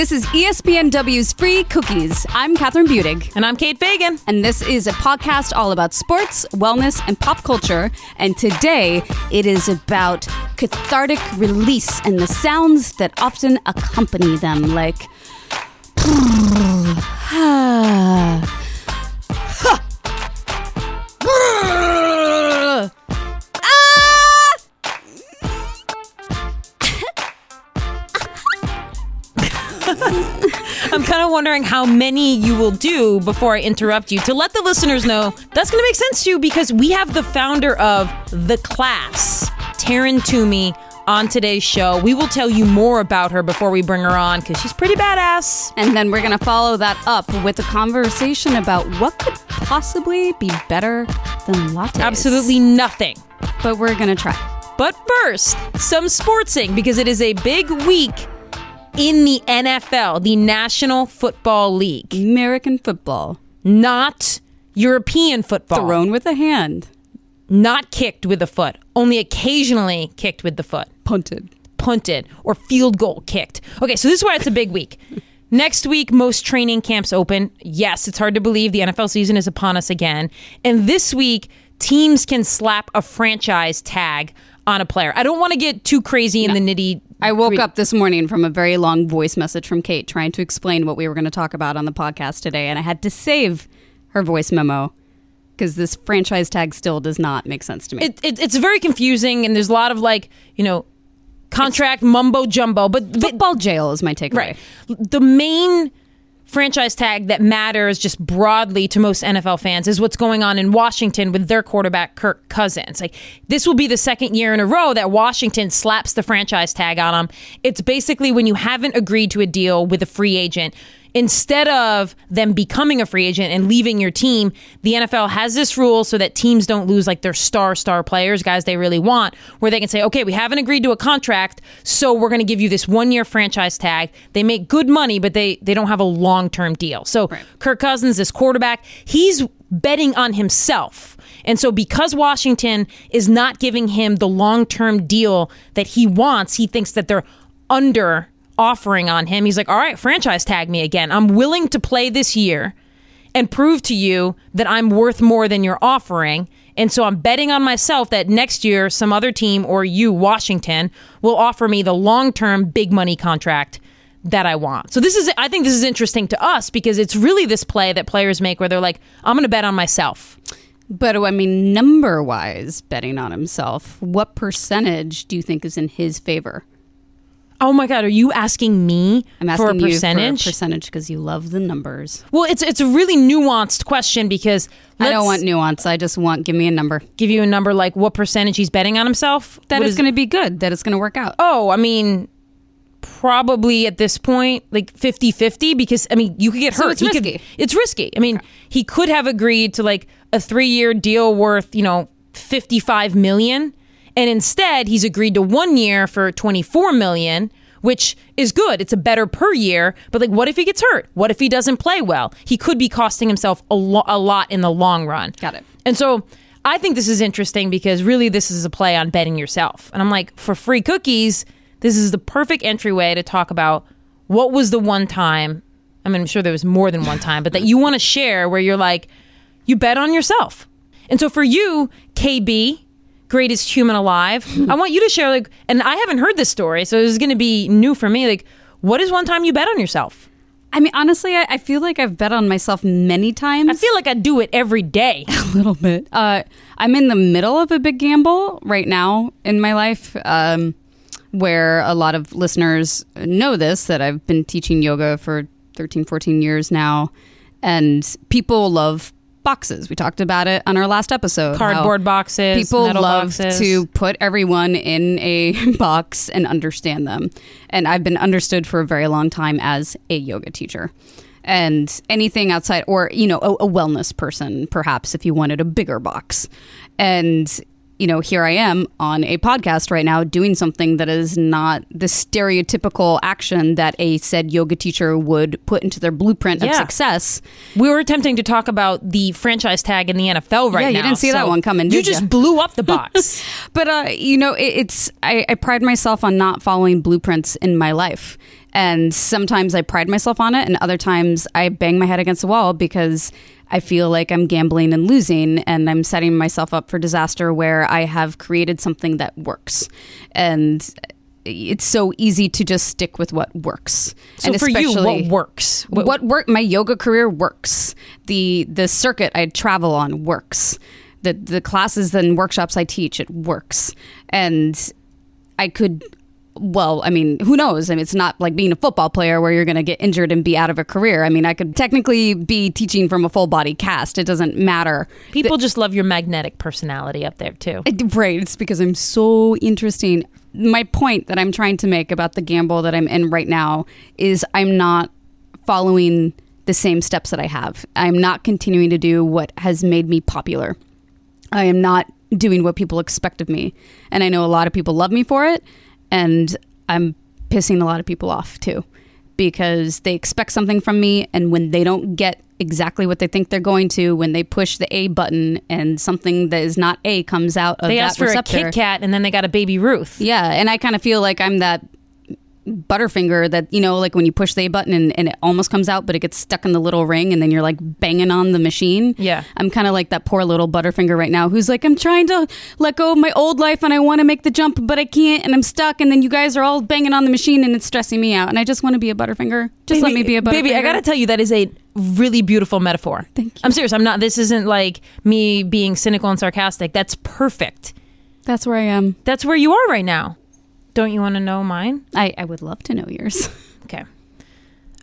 This is ESPNW's Free Cookies. I'm Catherine Budig. And I'm Kate Fagan. And this is a podcast all about sports, wellness, and pop culture. And today, it is about cathartic release and the sounds that often accompany them, like... I'm kind of wondering how many you will do before I interrupt you to let the listeners know that's going to make sense to you, because we have the founder of The Class, Taryn Toomey, on today's show. We will tell you more about her before we bring her on because she's pretty badass. And then we're going to follow that up with a conversation about what could possibly be better than lattes. Absolutely nothing. But we're going to try. But first, some sportsing, because it is a big week in the NFL, the National Football League. American football. Not European football. Thrown with a hand. Not kicked with a foot. Only occasionally kicked with the foot. Punted. Or field goal kicked. Okay, so this is why it's a big week. Next week, most training camps open. Yes, it's hard to believe the NFL season is upon us again. And this week, teams can slap a franchise tag on a player. I don't want to get too crazy in the nitty. I woke up this morning from a very long voice message from Kate trying to explain what we were going to talk about on the podcast today, and I had to save her voice memo because this franchise tag still does not make sense to me. It's very confusing, and there's a lot of contract mumbo jumbo. But football jail is my takeaway. Right. The main franchise tag that matters just broadly to most NFL fans is what's going on in Washington with their quarterback, Kirk Cousins. This will be the second year in a row that Washington slaps the franchise tag on him. It's basically when you haven't agreed to a deal with a free agent, instead of them becoming a free agent and leaving your team, the NFL has this rule so that teams don't lose their star players, guys they really want, where they can say, okay, we haven't agreed to a contract, so we're going to give you this 1-year franchise tag. They make good money, but they don't have a long-term deal. So right. Kirk Cousins, this quarterback, he's betting on himself. And so because Washington is not giving him the long-term deal that he wants, he thinks that they're under offering on him. He's like, all right, franchise tag me again. I'm willing to play this year and prove to you that I'm worth more than you're offering. And so I'm betting on myself that next year some other team, or you, Washington, will offer me the long-term big money contract that I want. So I think this is interesting to us because it's really this play that players make where they're like, I'm going to bet on myself. But I mean, number-wise, betting on himself, what percentage do you think is in his favor? Oh my God, are you asking me for a percentage? I'm asking you for a percentage because you love the numbers. Well, it's a really nuanced question because... I don't want nuance. I just want, give me a number. Give you a number like what percentage he's betting on himself? That it's going to be good, that it's going to work out. Oh, I mean... probably at this point 50-50 because you could get hurt. So it's risky. He could have agreed to a 3-year deal worth $55 million. And instead, he's agreed to 1 year for $24 million, which is good. It's a better per year. But what if he gets hurt? What if he doesn't play well? He could be costing himself a lot in the long run. Got it. And so I think this is interesting because really this is a play on betting yourself. And I'm for free cookies, this is the perfect entryway to talk about what was the one time, I'm sure there was more than one time, but that you want to share where you're you bet on yourself. And so for you, KB... greatest human alive. I want you to share, and I haven't heard this story, so this is going to be new for me. What is one time you bet on yourself? Honestly, I feel like I've bet on myself many times. I feel like I do it every day. A little bit. I'm in the middle of a big gamble right now in my life, where a lot of listeners know this, that I've been teaching yoga for 13, 14 years now, and people love boxes. We talked about it on our last episode. Cardboard boxes. People love to put everyone in a box and understand them. And I've been understood for a very long time as a yoga teacher. And anything outside, or, a wellness person, perhaps, if you wanted a bigger box. And, here I am on a podcast right now doing something that is not the stereotypical action that a said yoga teacher would put into their blueprint of success. We were attempting to talk about the franchise tag in the NFL right now. Yeah, you didn't see that one coming, did you? Just blew up the box. But, I pride myself on not following blueprints in my life. And sometimes I pride myself on it, and other times I bang my head against the wall because I feel like I'm gambling and losing, and I'm setting myself up for disaster where I have created something that works. And it's so easy to just stick with what works. So, and for you, what works? What my yoga career works. The circuit I travel on works. The classes and workshops I teach, it works. And I could... Well, I mean, who knows? I mean, it's not like being a football player where you're going to get injured and be out of a career. I mean, I could technically be teaching from a full body cast. It doesn't matter. People just love your magnetic personality up there, too. Right. It's because I'm so interesting. My point that I'm trying to make about the gamble that I'm in right now is I'm not following the same steps that I have. I'm not continuing to do what has made me popular. I am not doing what people expect of me. And I know a lot of people love me for it. And I'm pissing a lot of people off, too, because they expect something from me. And when they don't get exactly what they think they're going to, when they push the A button and something that is not A comes out of that receptor. They asked for a Kit Kat and then they got a Baby Ruth. Yeah. And I kind of feel like I'm that Butterfinger that, you know, like when you push the A button and it almost comes out, but it gets stuck in the little ring and then you're like banging on the machine. Yeah. I'm kind of like that poor little Butterfinger right now who's like, I'm trying to let go of my old life and I want to make the jump, but I can't and I'm stuck. And then you guys are all banging on the machine and it's stressing me out. And I just want to be a Butterfinger. Just let me be a Butterfinger. Baby, I got to tell you, that is a really beautiful metaphor. Thank you. I'm serious. I'm not, this isn't like me being cynical and sarcastic. That's perfect. That's where I am. That's where you are right now. Don't you want to know mine? I would love to know yours. Okay.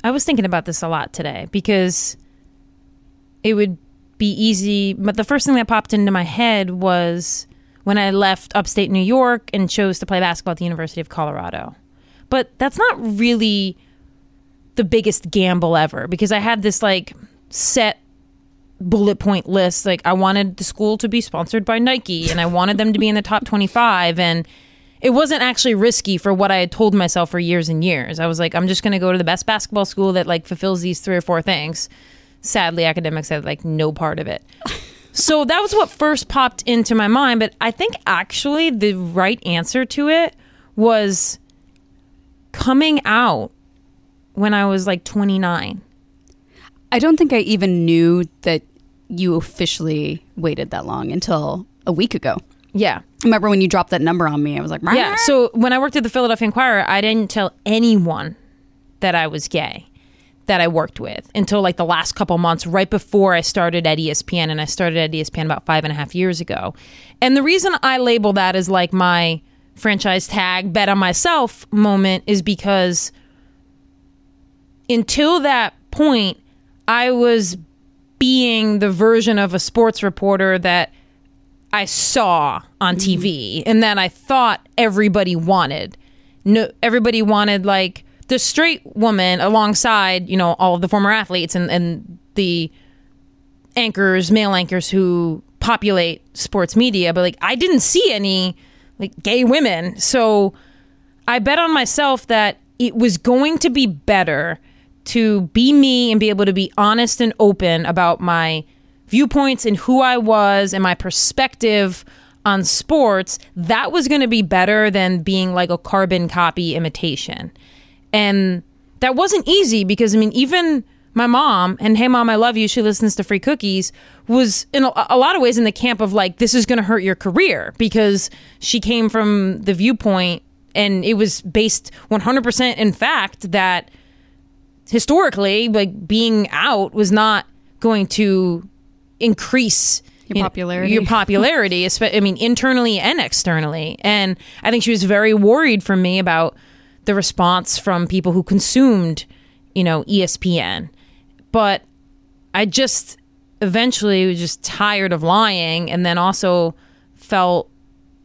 I was thinking about this a lot today because it would be easy. But the first thing that popped into my head was when I left upstate New York and chose to play basketball at the University of Colorado. But that's not really the biggest gamble ever because I had this like set bullet point list. Like I wanted the school to be sponsored by Nike and I wanted them to be in the top 25 and... It wasn't actually risky for what I had told myself for years and years. I was like, I'm just going to go to the best basketball school that like fulfills these three or four things. Sadly, academics had like no part of it. So that was what first popped into my mind. But I think actually the right answer to it was coming out when I was like 29. I don't think I even knew that you officially waited that long until a week ago. Yeah. I remember when you dropped that number on me, I was like, yeah. So when I worked at the Philadelphia Inquirer, I didn't tell anyone that I was gay that I worked with until like the last couple months right before I started at ESPN. And I started at ESPN about 5.5 years ago. And the reason I label that as like my franchise tag bet on myself moment is because until that point, I was being the version of a sports reporter that I saw on TV and that I thought everybody wanted. No, everybody wanted like the straight woman alongside, you know, all of the former athletes and the anchors, male anchors who populate sports media. But like I didn't see any like gay women. So I bet on myself that it was going to be better to be me and be able to be honest and open about my viewpoints and who I was and my perspective on sports. That was going to be better than being like a carbon copy imitation. And that wasn't easy because, I mean, even my mom, and hey, mom, I love you, she listens to Free Cookies, was in a lot of ways in the camp of like, this is going to hurt your career because she came from the viewpoint and it was based 100% in fact that historically, like being out was not going to increase your popularity. Your popularity, I mean, internally and externally. And I think she was very worried for me about the response from people who consumed, you know, ESPN. But I just eventually was just tired of lying and then also felt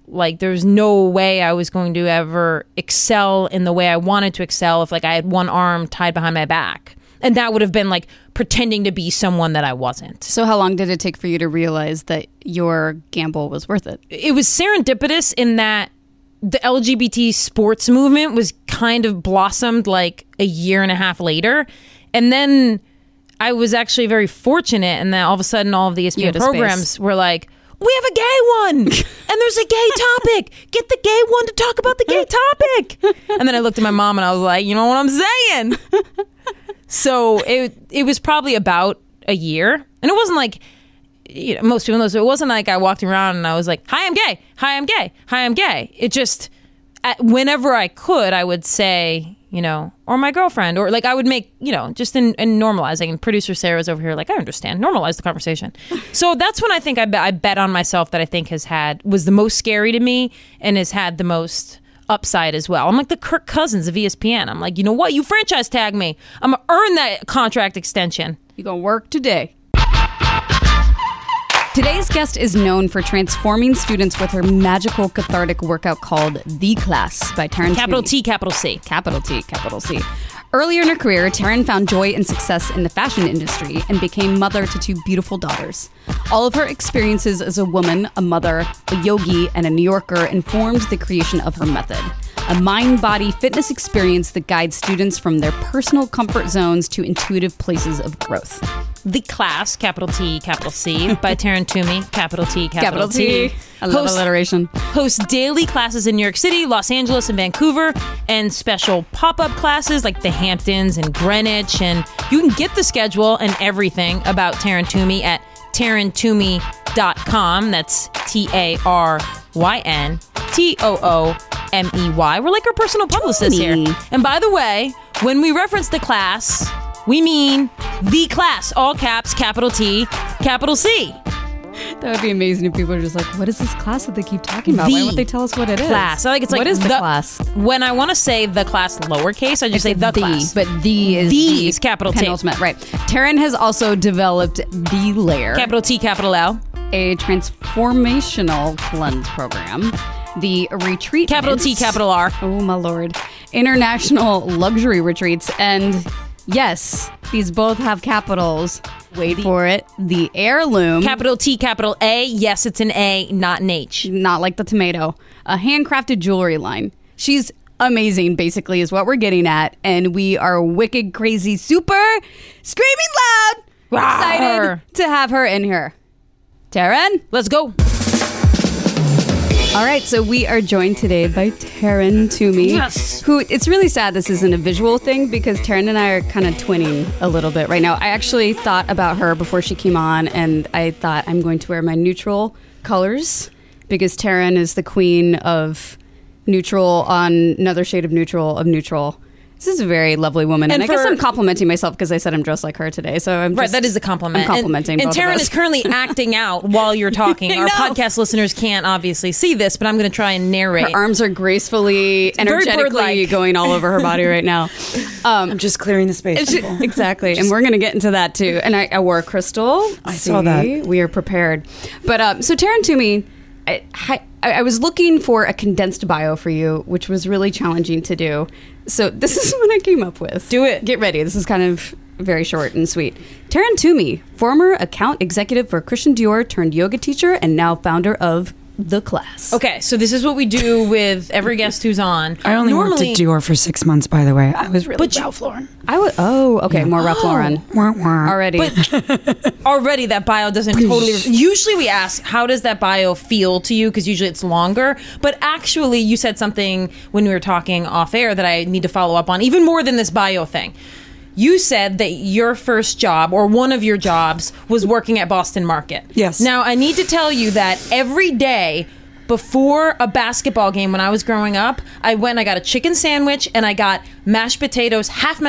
like there was no way I was going to ever excel in the way I wanted to excel if like I had one arm tied behind my back. And that would have been like pretending to be someone that I wasn't. So how long did it take for you to realize that your gamble was worth it? It was serendipitous in that the LGBT sports movement was kind of blossomed like 1.5 years later. And then I was actually very fortunate in that all of a sudden all of the ESPN programs were like, we have a gay one, and there's a gay topic. Get the gay one to talk about the gay topic. And then I looked at my mom and I was like, you know what I'm saying? So it was probably about a year, and it wasn't like, you know, most people know, so it wasn't like I walked around and I was like, hi, I'm gay. Hi, I'm gay. Hi, I'm gay. It just, whenever I could, I would say, you know, or my girlfriend, or like I would make, you know, just in normalizing. And producer Sarah's over here like, I understand. Normalize the conversation. So that's when I think I bet on myself that I think was the most scary to me and has had the most upside as well. I'm like the Kirk Cousins of ESPN. I'm like, you know what? You franchise tag me. I'm going to earn that contract extension. You're going to work today. Today's guest is known for transforming students with her magical cathartic workout called The Class by Taryn Toomey. Capital T, capital C. Capital T, capital C. Earlier in her career, Taryn found joy and success in the fashion industry and became mother to two beautiful daughters. All of her experiences as a woman, a mother, a yogi, and a New Yorker informed the creation of her method, a mind-body fitness experience that guides students from their personal comfort zones to intuitive places of growth. The Class, capital T, capital C, by Taryn Toomey, capital T, capital T. I love alliteration. Hosts daily classes in New York City, Los Angeles, and Vancouver, and special pop-up classes like the Hamptons and Greenwich. And you can get the schedule and everything about Taryn Toomey at taryntoomey.com. That's TarynToomey. We're like our personal publicists here. And by the way, when we reference The Class, we mean The Class, all caps, capital T, capital C. That would be amazing if people are just like, what is this class that they keep talking about? Why won't they tell us what it is? Class. I like it's like, what is the class? When I want to say the class lowercase, I just say the class. But the is capital T. Penultimate, right. Taryn has also developed The Lair, capital T, capital L, a transformational cleanse program. The retreat, capital T, capital R. Oh, my Lord. International luxury retreats. And yes, these both have capitals. Wait for it. The heirloom. Capital T, capital A. Yes, it's an A, not an H. Not like the tomato. A handcrafted jewelry line. She's amazing, basically, is what we're getting at. And we are wicked, crazy, super, screaming loud, excited to have her in here. Taryn, let's go. All right, so we are joined today by Taryn Toomey. Yes. Who, it's really sad this isn't a visual thing because Taryn and I are kind of twinning a little bit right now. I actually thought about her before she came on, and I thought I'm going to wear my neutral colors because Taryn is the queen of neutral on another shade of neutral of neutral. This is a very lovely woman, and I guess I'm complimenting myself because I said I'm dressed like her today. So I'm just, right. That is a compliment. I'm complimenting. And Taryn is currently acting out while you're talking. Our podcast listeners can't obviously see this, but I'm going to try and narrate. Her arms are gracefully, energetically going all over her body right now. I'm just clearing the space. Exactly, and we're going to get into that too. And I wore a crystal. I saw that. We are prepared. But so Taryn Toomey, I was looking for a condensed bio for you, which was really challenging to do. So this is what I came up with. Do it. Get ready. This is kind of very short and sweet. Taryn Toomey, former account executive for Christian Dior turned yoga teacher and now founder of The Class. Okay, so this is what we do with every guest who's on. I only worked at Dior for 6 months, by the way. I was really Ralph Lauren. More Ralph Lauren. Already. But already that bio doesn't totally... Usually we ask, how does that bio feel to you? Because usually it's longer. But actually, you said something when we were talking off air that I need to follow up on, even more than this bio thing. You said that your first job, or one of your jobs, was working at Boston Market. Yes. Now, I need to tell you that every day before a basketball game when I was growing up, I went and I got a chicken sandwich and I got mashed potatoes, half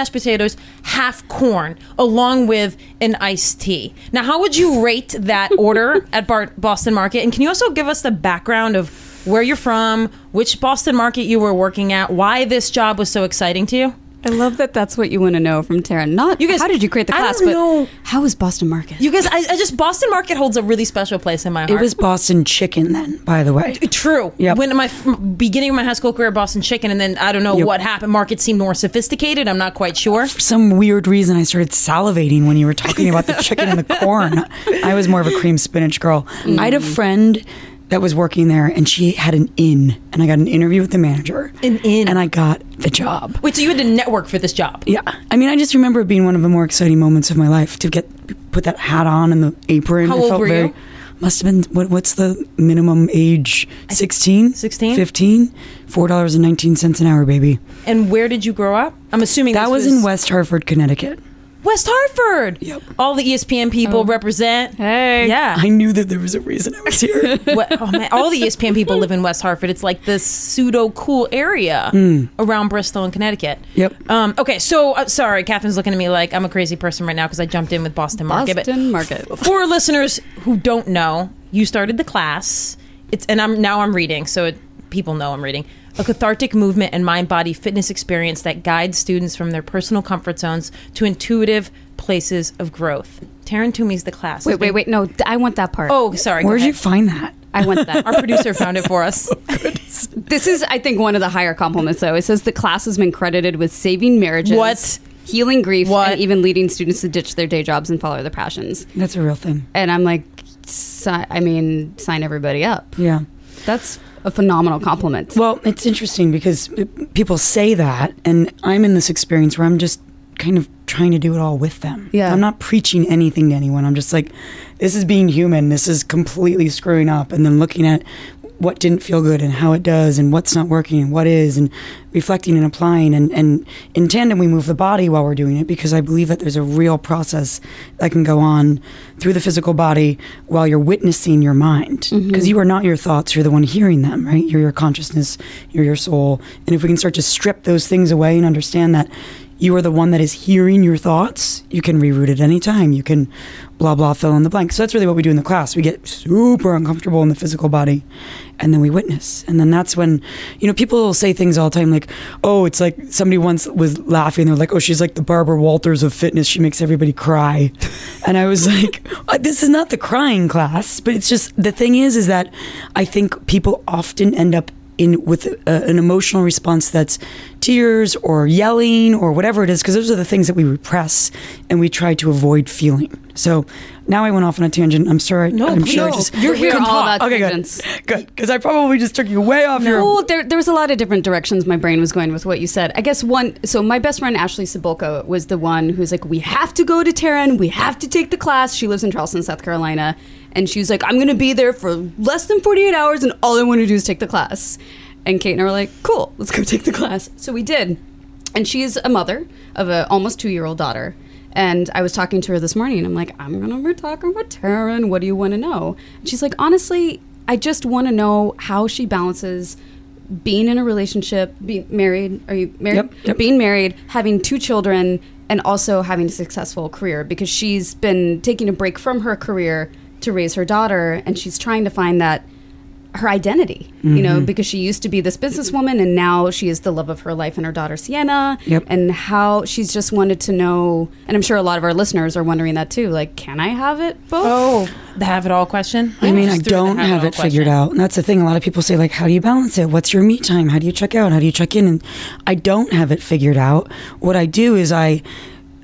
corn, along with an iced tea. Now, how would you rate that order at Boston Market? And can you also give us the background of where you're from, which Boston Market you were working at, why this job was so exciting to you? I love that that's what you want to know from Taryn. Not you guys, how did you create the class, but how is Boston Market? You guys, Boston Market holds a really special place in my heart. It was Boston Chicken then, by the way. True. Yep. When my beginning of my high school career, Boston Chicken, and then I don't know what happened. Market seemed more sophisticated. I'm not quite sure. For some weird reason, I started salivating when you were talking about the chicken and the corn. I was more of a cream spinach girl. Mm. I had a friend that was working there, and she had an in, and I got an interview with the manager. An in. And I got the job. Wait, so you had to network for this job? Yeah. I mean, I just remember it being one of the more exciting moments of my life to put that hat on and the apron. How old were you? must have been, what's the minimum age? 16? 16? 15? $4.19 an hour, baby. And where did you grow up? I'm assuming that was in West Hartford, Connecticut. West Hartford. Yep. All the ESPN people represent. Hey. Yeah. I knew that there was a reason I was here. Oh man, all the ESPN people live in West Hartford. It's like this pseudo cool area around Bristol and Connecticut. Yep. Okay, so sorry, Catherine's looking at me like I'm a crazy person right now because I jumped in with Boston Market. For listeners who don't know, you started The Class. I'm reading, so people know I'm reading. A cathartic movement and mind-body fitness experience that guides students from their personal comfort zones to intuitive places of growth. Taryn Toomey's The Class. Wait. No, I want that part. Oh, sorry. Where'd you find that? I want that. Our producer found it for us. This is, I think, one of the higher compliments, though. It says The Class has been credited with saving marriages, healing grief, and even leading students to ditch their day jobs and follow their passions. That's a real thing. And I'm like, sign everybody up. Yeah. That's a phenomenal compliment. Well, it's interesting because people say that, and I'm in this experience where I'm just kind of trying to do it all with them. Yeah. I'm not preaching anything to anyone. I'm just like, this is being human. This is completely screwing up. And then looking at what didn't feel good and how it does and what's not working and what is, and reflecting and applying. And in tandem, we move the body while we're doing it, because I believe that there's a real process that can go on through the physical body while you're witnessing your mind. Because you are not your thoughts. You're the one hearing them, right? You're your consciousness. You're your soul. And if we can start to strip those things away and understand that you are the one that is hearing your thoughts, you can reroute at any time. You can blah, blah, fill in the blank. So that's really what we do in The Class. We get super uncomfortable in the physical body, and then we witness. And then that's when, you know, people say things all the time like, oh, it's like somebody once was laughing. They're like, oh, she's like the Barbara Walters of fitness. She makes everybody cry. And I was like, this is not the crying class. But it's just, the thing is that I think people often end up with an emotional response that's tears or yelling or whatever it is, because those are the things that we repress and we try to avoid feeling. So now I went off on a tangent. I'm sorry. You're here all about tangents. Good, because I probably just took you way off your... No, there was a lot of different directions my brain was going with what you said. I guess so my best friend, Ashley Sibolko, was the one who's like, we have to go to Taryn. We have to take The Class. She lives in Charleston, South Carolina. And she was like, I'm going to be there for less than 48 hours, and all I want to do is take The Class. And Kate and I were like, cool, let's go take The Class. So we did. And she's a mother of an almost 2-year-old daughter. And I was talking to her this morning, and I'm like, I'm going to be talking with Taryn. What do you want to know? And she's like, honestly, I just want to know how she balances being in a relationship, being married. Are you married? Yep. Being married, having 2 children, and also having a successful career, because she's been taking a break from her career to raise her daughter, and she's trying to find that her identity, you know, because she used to be this businesswoman, and now she is the love of her life and her daughter Sienna, and how she's just wanted to know, and I'm sure a lot of our listeners are wondering that too, like, can I have it both? The have it all question? I mean, I don't have it figured out, and that's the thing. A lot of people say, like, how do you balance it? What's your me time? How do you check out? How do you check in? And I don't have it figured out. What I do is I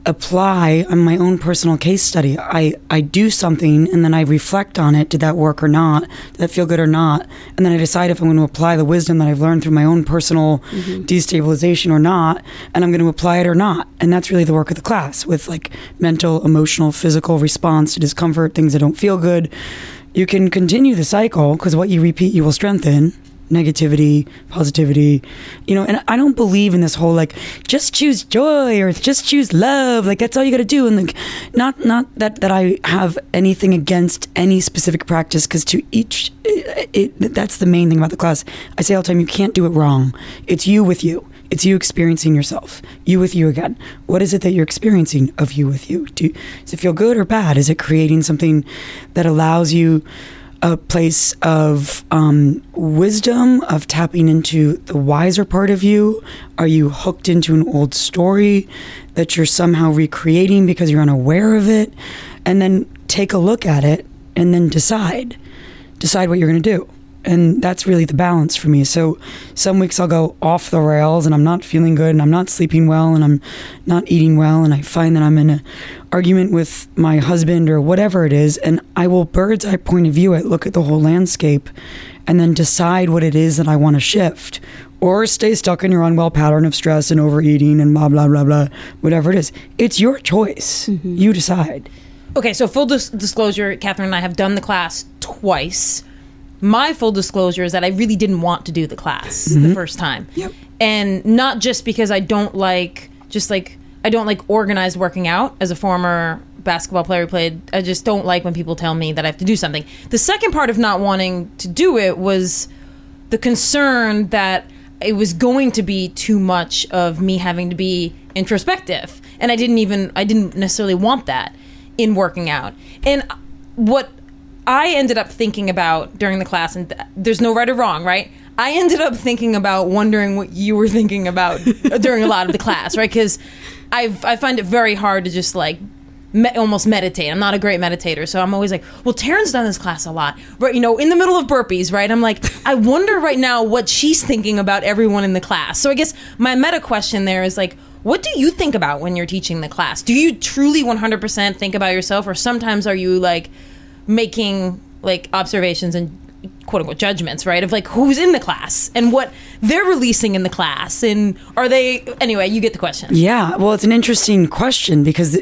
apply on my own personal case study. I do something, and then I reflect on it. Did that work or not? Did that feel good or not? And then I decide if I'm going to apply the wisdom that I've learned through my own personal destabilization or not, and I'm going to apply it or not. And that's really the work of The Class, with like mental, emotional, physical response to discomfort, things that don't feel good. You can continue the cycle, because what you repeat, you will strengthen. Negativity, positivity, you know. And I don't believe in this whole like just choose joy or just choose love, like that's all you got to do. And like not that I have anything against any specific practice, because to each that's the main thing about The Class. I say all the time, you can't do it wrong. It's you with you. It's you experiencing yourself. You with you again. What is it that you're experiencing of you with you? Does it feel good or bad? Is it creating something that allows you a place of wisdom, of tapping into the wiser part of you? Are you hooked into an old story that you're somehow recreating because you're unaware of it? And then take a look at it, and then decide what you're going to do. And that's really the balance for me. So some weeks I'll go off the rails, and I'm not feeling good, and I'm not sleeping well, and I'm not eating well, and I find that I'm in an argument with my husband or whatever it is, and I will bird's eye point of view it, look at the whole landscape, and then decide what it is that I want to shift, or stay stuck in your unwell pattern of stress and overeating and blah, blah, blah, blah, whatever it is. It's your choice. You decide. Okay, so full disclosure, Catherine and I have done The Class twice. My full disclosure is that I really didn't want to do The Class the first time. Yep. And not just because I don't like, just like, I don't like organized working out. As a former basketball player who played, I just don't like when people tell me that I have to do something. The second part of not wanting to do it was the concern that it was going to be too much of me having to be introspective. And I didn't necessarily want that in working out. And what I ended up thinking about during The Class, and there's no right or wrong, right? I ended up thinking about wondering what you were thinking about during a lot of The Class, right? Because I find it very hard to just like almost meditate. I'm not a great meditator, so I'm always like, well, Taryn's done this class a lot, right? You know, in the middle of burpees, right? I'm like, I wonder right now what she's thinking about everyone in the class. So I guess my meta question there is like, what do you think about when you're teaching the class? Do you truly 100% think about yourself, or sometimes are you like making like observations and quote unquote judgments, right? Of like who's in the class and what they're releasing in the class, and are they, anyway, you get the question. Yeah, well, it's an interesting question because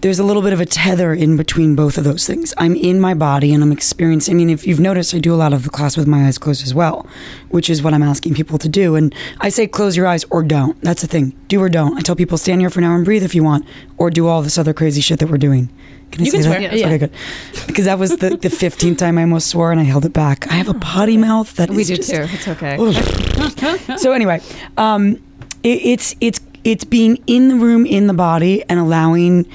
there's a little bit of a tether in between both of those things. I'm in my body and I'm experiencing, I mean, if you've noticed, I do a lot of the class with my eyes closed as well, which is what I'm asking people to do. And I say, close your eyes or don't. That's the thing. Do or don't. I tell people, stand here for an hour and breathe if you want, or do all this other crazy shit that we're doing. Can I swear? Yeah. Okay, good. Because that was the 15th time I almost swore and I held it back. I have a potty mouth that we is just... We do too. It's okay. So anyway, it's being in the room, in the body, and allowing...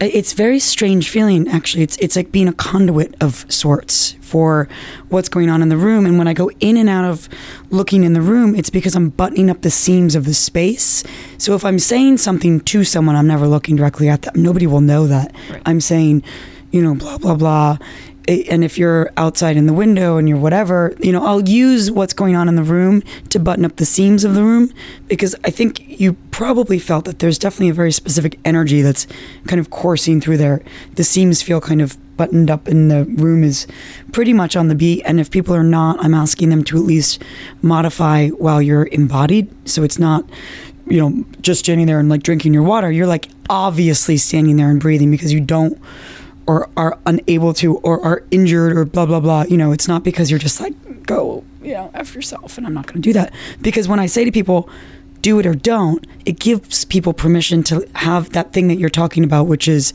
It's a very strange feeling, actually. It's like being a conduit of sorts for what's going on in the room. And when I go in and out of looking in the room, it's because I'm buttoning up the seams of the space. So if I'm saying something to someone, I'm never looking directly at them. Nobody will know that. Right. I'm saying, you know, blah, blah, blah. And if you're outside in the window and you're whatever, you know, I'll use what's going on in the room to button up the seams of the room, because I think you probably felt that there's definitely a very specific energy that's kind of coursing through there. The seams feel kind of buttoned up and the room is pretty much on the beat. And if people are not, I'm asking them to at least modify while you're embodied. So it's not, you know, just standing there and like drinking your water. You're like obviously standing there and breathing because you don't, or are unable to, or are injured, or blah, blah, blah. You know, it's not because you're just like, go, you know, F yourself, and I'm not going to do that. Because when I say to people, do it or don't, it gives people permission to have that thing that you're talking about, which is,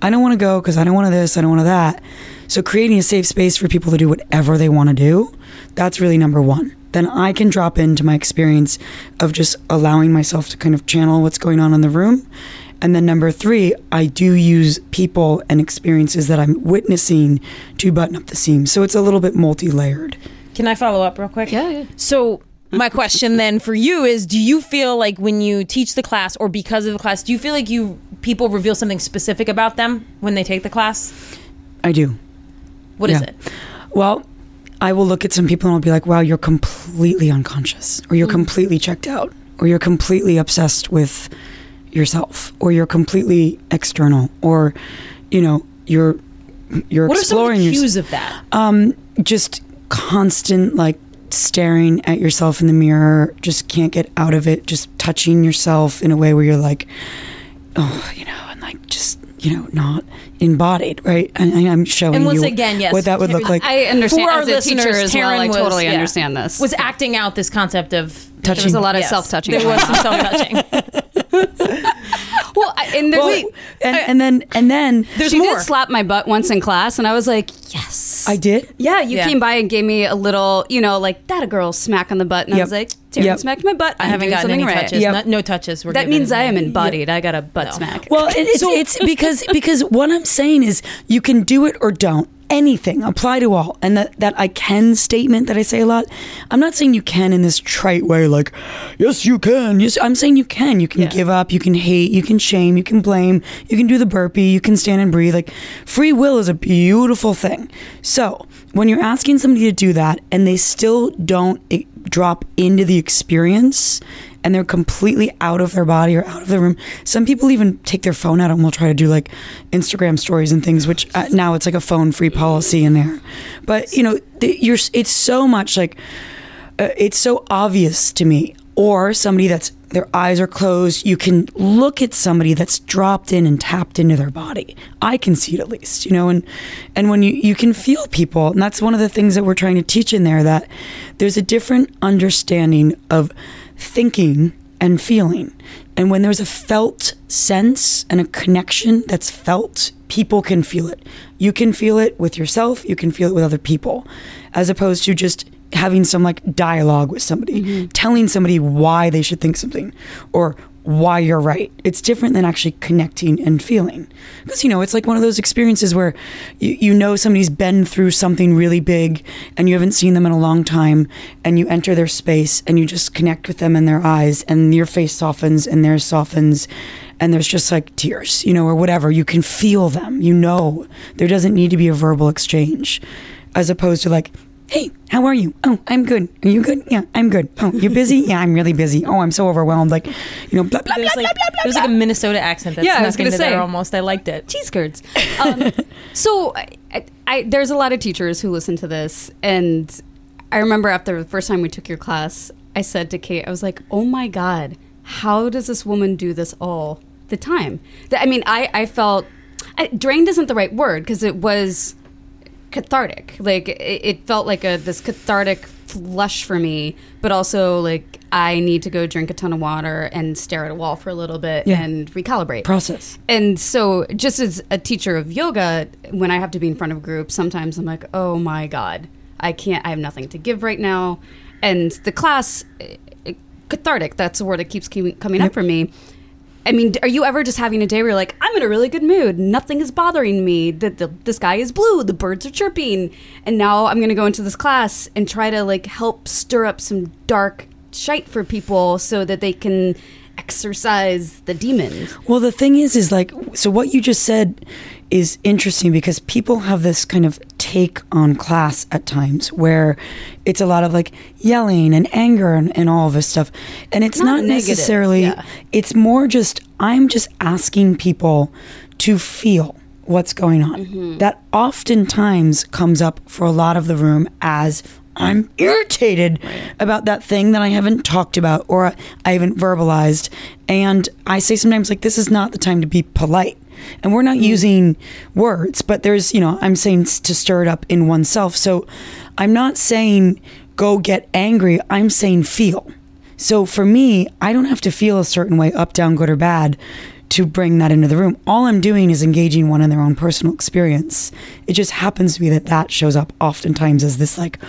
I don't want to go because I don't want to this, I don't want to that. So creating a safe space for people to do whatever they want to do, that's really number one. Then I can drop into my experience of just allowing myself to kind of channel what's going on in the room. And then number three, I do use people and experiences that I'm witnessing to button up the seams. So it's a little bit multi-layered. Can I follow up real quick? Yeah. So my question then for you is, do you feel like when you teach the class or because of the class, do you feel like people reveal something specific about them when they take the class? I do. What is it? Well, I will look at some people and I'll be like, wow, you're completely unconscious, or you're completely checked out, or you're completely obsessed with yourself, or you're completely external, or you know, you're what exploring are some of the cues of that? Just constant like staring at yourself in the mirror, just can't get out of it, just touching yourself in a way where you're like, oh, you know, and like just, you know, not embodied, right? And I'm showing and once you again, yes, what that would look like. I understand. For our listeners, teacher as well, I totally understand this. Was acting out this concept of touching. There was a lot of self-touching. There was some self-touching. Well, and then there's she more. Did slap my butt once in class, and I was like, yes, I did. Yeah, you came by and gave me a little, you know, like that a girl smack on the butt, and I was like, Taryn smacked my butt. I haven't gotten any touches. Right. No touches. That means I am embodied. I got a butt smack. Well, it's because what I'm saying is you can do it or don't. Anything, apply to all. And that I can statement that I say a lot, I'm not saying you can in this trite way, like, yes, you can. Yes, I'm saying you can. You can give up, you can hate, you can shame, you can blame, you can do the burpee, you can stand and breathe. Like, free will is a beautiful thing. So when you're asking somebody to do that and they still don't drop into the experience and they're completely out of their body or out of the room. Some people even take their phone out and will try to do like Instagram stories and things, which now it's like a phone-free policy in there. But, you know, it's so much like, it's so obvious to me. Or somebody that's their eyes are closed. You can look at somebody that's dropped in and tapped into their body. I can see it at least, you know, and when you can feel people, and that's one of the things that we're trying to teach in there, that there's a different understanding of thinking and feeling. And when there's a felt sense and a connection that's felt, people can feel it. You can feel it with yourself, you can feel it with other people, as opposed to just having some like dialogue with somebody, mm-hmm. telling somebody why they should think something or why you're right. It's different than actually connecting and feeling. Because, you know, it's like one of those experiences where you know somebody's been through something really big and you haven't seen them in a long time, and you enter their space and you just connect with them in their eyes, and your face softens and theirs softens, and there's just like tears, you know, or whatever. You can feel them. You know, there doesn't need to be a verbal exchange, as opposed to like, hey, how are you? Oh, I'm good. Are you good? Yeah, I'm good. Oh, you're busy? Yeah, I'm really busy. Oh, I'm so overwhelmed. Like, you know, blah, blah, blah, like, blah, blah, blah. There's like a Minnesota accent that's snuck into there almost. I liked it. Cheese curds. So I there's a lot of teachers who listen to this. And I remember after the first time we took your class, I said to Kate, I was like, oh my God, how does this woman do this all the time? I mean, I felt, drained isn't the right word, because it was cathartic. Like it felt like this cathartic flush for me, but also like I need to go drink a ton of water and stare at a wall for a little bit and recalibrate. Process. And so just as a teacher of yoga, when I have to be in front of a group, sometimes I'm like, oh my God, I have nothing to give right now. And the class, cathartic, that's the word that keeps coming up for me. I mean, are you ever just having a day where you're like, I'm in a really good mood, nothing is bothering me, the sky is blue, the birds are chirping, and now I'm going to go into this class and try to like help stir up some dark shite for people so that they can exercise the demon? Well, the thing is like, so what you just said is interesting, because people have this kind of take on class at times where it's a lot of like yelling and anger and all of this stuff, and it's not necessarily negative, it's more just I'm just asking people to feel what's going on. Mm-hmm. That oftentimes comes up for a lot of the room as I'm irritated about that thing that I haven't talked about or I haven't verbalized. And I say sometimes, like, this is not the time to be polite. And we're not using words, but there's, you know, I'm saying to stir it up in oneself. So I'm not saying go get angry. I'm saying feel. So for me, I don't have to feel a certain way, up, down, good or bad, to bring that into the room. All I'm doing is engaging one in their own personal experience. It just happens to be that shows up oftentimes as this like,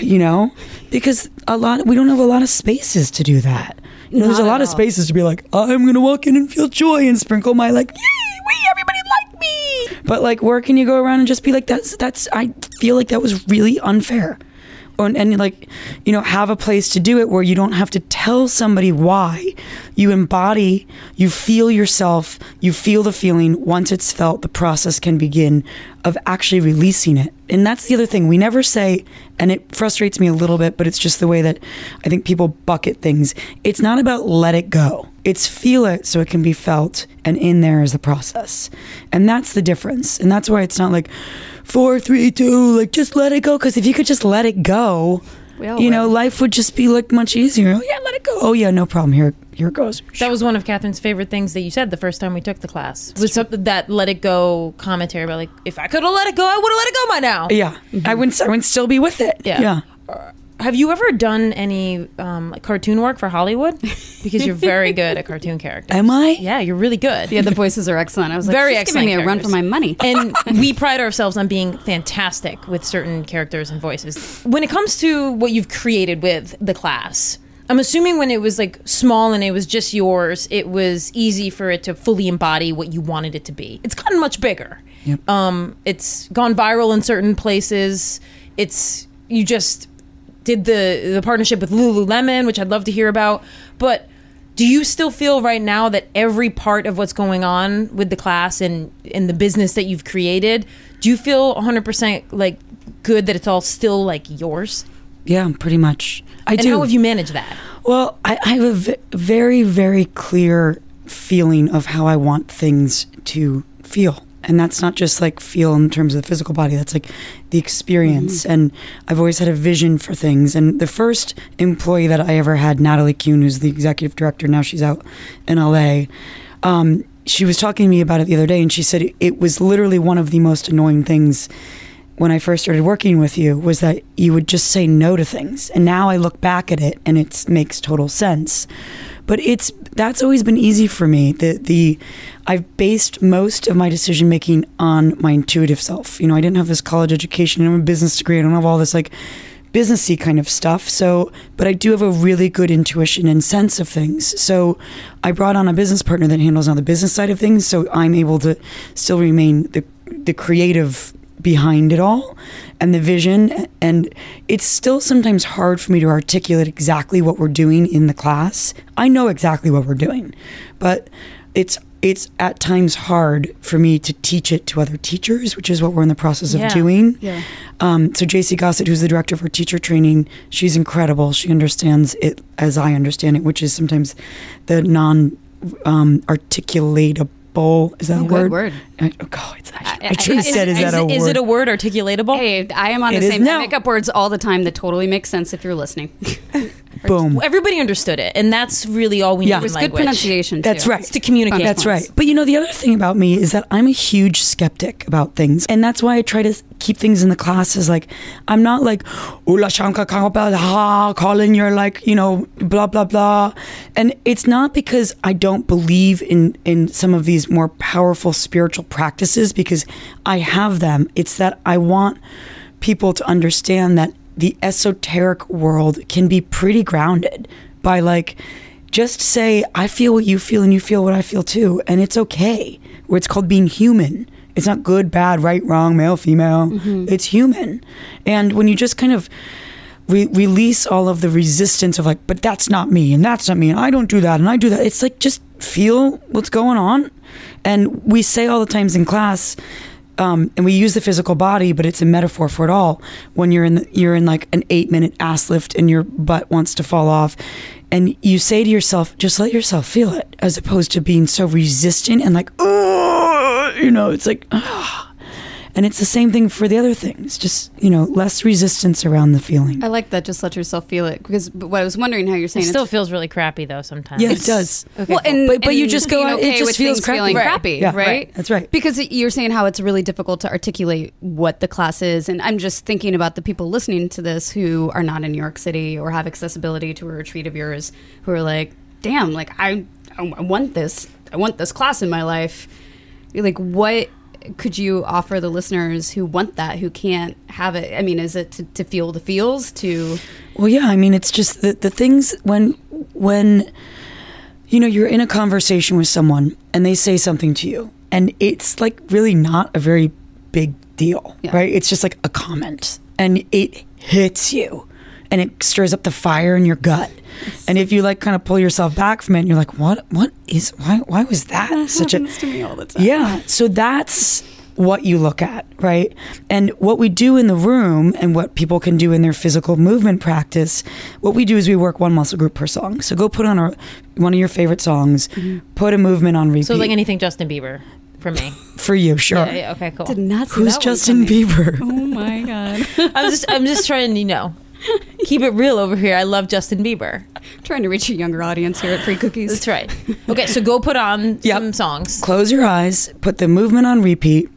you know, because we don't have a lot of spaces to do that. You know, there's a lot of spaces to be like, I'm going to walk in and feel joy and sprinkle my like, yay, everybody like me. But like, where can you go around and just be like, that's, I feel like that was really unfair. And like, you know, have a place to do it where you don't have to tell somebody why. You embody, you feel yourself, you feel the feeling. Once it's felt, the process can begin of actually releasing it. And that's the other thing we never say, and it frustrates me a little bit, but it's just the way that I think people bucket things. It's not about let it go. It's feel it so it can be felt, and in there is the process. And that's the difference. And that's why it's not like 4, 3, 2, like just let it go. Because if you could just let it go, you know, life would just be like much easier. Oh yeah, let it go. Oh yeah, no problem. Here it goes. That was one of Catherine's favorite things that you said the first time we took the class. Was that let it go commentary about like, if I could have let it go, I would have let it go by now. Yeah, mm-hmm. I wouldn't still be with it. Yeah. Have you ever done any cartoon work for Hollywood? Because you're very good at cartoon characters. Am I? Yeah, you're really good. Yeah, the voices are excellent. I was like, very excellent. Giving me a run for my money. And we pride ourselves on being fantastic with certain characters and voices. When it comes to what you've created with the class, I'm assuming when it was like small and it was just yours, it was easy for it to fully embody what you wanted it to be. It's gotten much bigger. Yep. It's gone viral in certain places. You just did the partnership with Lululemon, which I'd love to hear about. But do you still feel right now that every part of what's going on with the class and the business that you've created, do you feel 100% like good that it's all still like yours? Yeah, pretty much. And how have you managed that? Well, I have a very, very clear feeling of how I want things to feel. And that's not just like feel in terms of the physical body, that's like the experience. Mm-hmm. And I've always had a vision for things. And the first employee that I ever had, Natalie Kuhn, who's the executive director, now she's out in LA, she was talking to me about it the other day, and she said it was literally one of the most annoying things when I first started working with you, was that you would just say no to things. And now I look back at it and it makes total sense. But that's always been easy for me. I've based most of my decision making on my intuitive self. You know, I didn't have this college education, I don't have a business degree, I don't have all this like businessy kind of stuff. So, but I do have a really good intuition and sense of things. So I brought on a business partner that handles on the business side of things, so I'm able to still remain the creative behind it all and the vision. And it's still sometimes hard for me to articulate exactly what we're doing in the class. I know exactly what we're doing, but it's at times hard for me to teach it to other teachers, which is what we're in the process of doing. Yeah. So JC Gossett, who's the director for teacher training, she's incredible. She understands it as I understand it, which is sometimes the non-articulatable. Is that a word? Word. Oh God, it's actually, I truly said, is that a word? Is it a word, articulatable? Hey, I am on the same. I make up words all the time that totally make sense if you're listening. Boom. Everybody understood it, and that's really all we need. It was good pronunciation, too. That's right. It's to communicate. That's right. But you know, the other thing about me is that I'm a huge skeptic about things, and that's why I try to keep things in the classes. Like, I'm not like, Ula Shanka ha, Colin, you're like, you know, blah, blah, blah. And it's not because I don't believe in some of these more powerful spiritual practices, because I have them. It's that I want people to understand that the esoteric world can be pretty grounded by like, just say, I feel what you feel and you feel what I feel too. And it's okay. Where it's called being human. It's not good, bad, right, wrong, male, female. Mm-hmm. It's human. And when you just kind of release all of the resistance of like, but that's not me and that's not me and I don't do that and I do that. It's like, just feel what's going on. And we say all the times in class, and we use the physical body, but it's a metaphor for it all. When you're in like an 8-minute ass lift and your butt wants to fall off, and you say to yourself, just let yourself feel it, as opposed to being so resistant and like, oh, you know, it's like, oh. And it's the same thing for the other things, just, you know, less resistance around the feeling. I like that, just let yourself feel it, because what I was wondering how you're saying it still feels really crappy though sometimes. Yeah, it does. Okay, well, cool. But you just go, okay, it just feels crappy. Crappy, right? Yeah, right? That's right. Because you're saying how it's really difficult to articulate what the class is, and I'm just thinking about the people listening to this who are not in New York City or have accessibility to a retreat of yours, who are like, damn, like I want this. I want this class in my life. You're like, what could you offer the listeners who want that, who can't have it? I mean, is it to feel the feels? Well, yeah, I mean, it's just the things when, you know, you're in a conversation with someone and they say something to you and it's like really not a very big deal, right? It's just like a comment and it hits you and it stirs up the fire in your gut. And if you like kind of pull yourself back from it and you're like, why was that such happens to me all the time. Yeah. So that's what you look at, right? And what we do in the room and what people can do in their physical movement practice, what we do is we work one muscle group per song. So go put on one of your favorite songs, put a movement on repeat. So like anything Justin Bieber. For me. For you, sure. Yeah, okay, cool. Did not see who's that Justin Bieber? Oh my God. I'm just trying to, you know, keep it real over here. I love Justin Bieber. I'm trying to reach a younger audience here at Free Cookies. That's right. Okay, so go put on some songs. Close your eyes. Put the movement on repeat.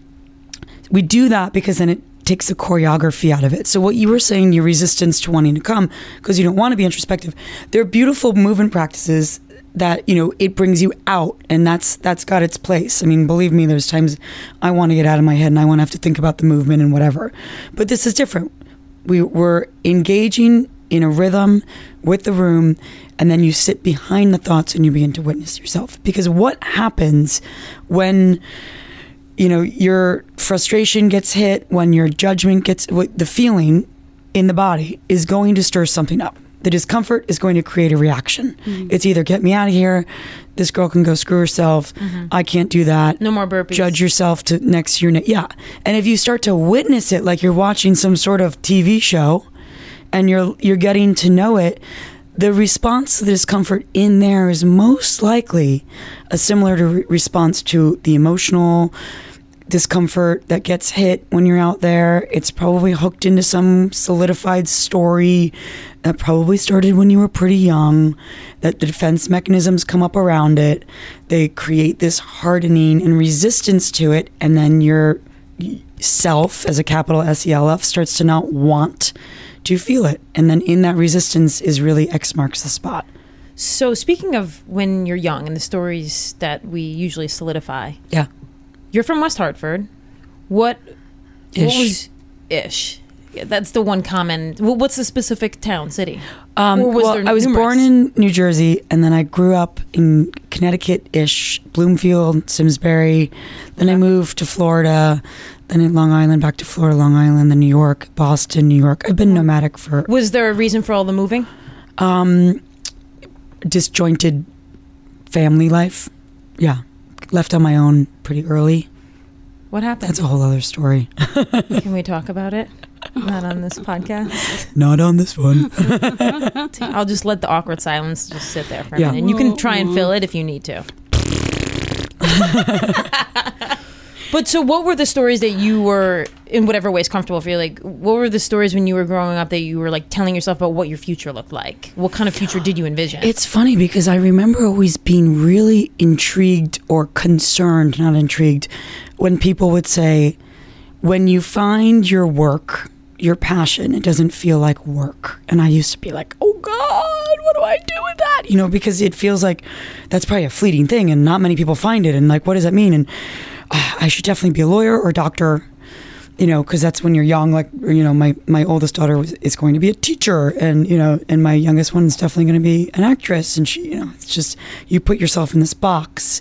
We do that because then it takes the choreography out of it. So what you were saying, your resistance to wanting to come because you don't want to be introspective. There are beautiful movement practices that, you know, it brings you out, and that's got its place. I mean, believe me, there's times I want to get out of my head and I want to have to think about the movement and whatever. But this is different. We're engaging in a rhythm with the room, and then you sit behind the thoughts and you begin to witness yourself. Because what happens when, you know, your frustration gets hit, when your judgment gets, the feeling in the body is going to stir something up. The discomfort is going to create a reaction. Mm-hmm. It's either get me out of here, this girl can go screw herself, I can't do that. No more burpees. Judge yourself to next year. Yeah. And if you start to witness it like you're watching some sort of TV show and you're getting to know it, the response to the discomfort in there is most likely a similar response to the emotional discomfort that gets hit when you're out there. It's probably hooked into some solidified story that probably started when you were pretty young, that the defense mechanisms come up around it. They create this hardening and resistance to it, and then your self, as a capital S-E-L-F, starts to not want to feel it. And then in that resistance is really X marks the spot. So speaking of when you're young and the stories that we usually solidify. Yeah. You're from West Hartford. What was ish? Yeah, that's the one common. What's the specific town, city? I was born in New Jersey, and then I grew up in Connecticut-ish, Bloomfield, Simsbury. Then I moved to Florida, then in Long Island, back to Florida, Long Island, then New York, Boston, New York. I've been nomadic for... Was there a reason for all the moving? Disjointed family life. Yeah. Left on my own pretty early. What happened? That's a whole other story. Can we talk about it? Not on this podcast. Not on this one. I'll just let the awkward silence just sit there for a minute. And you can try and fill it if you need to. But so what were the stories that you were, in whatever ways comfortable for you, like what were the stories when you were growing up that you were like telling yourself about what your future looked like? What kind of future did you envision? It's funny because I remember always being really intrigued or concerned, not intrigued, when people would say, when you find your work, your passion, it doesn't feel like work. And I used to be like, oh God, what do I do with that? You know, because it feels like that's probably a fleeting thing and not many people find it. And like, what does that mean? And I should definitely be a lawyer or a doctor, you know, because that's when you're young. Like, you know, my oldest daughter is going to be a teacher, and, you know, and my youngest one is definitely going to be an actress. And she, you know, it's just, you put yourself in this box.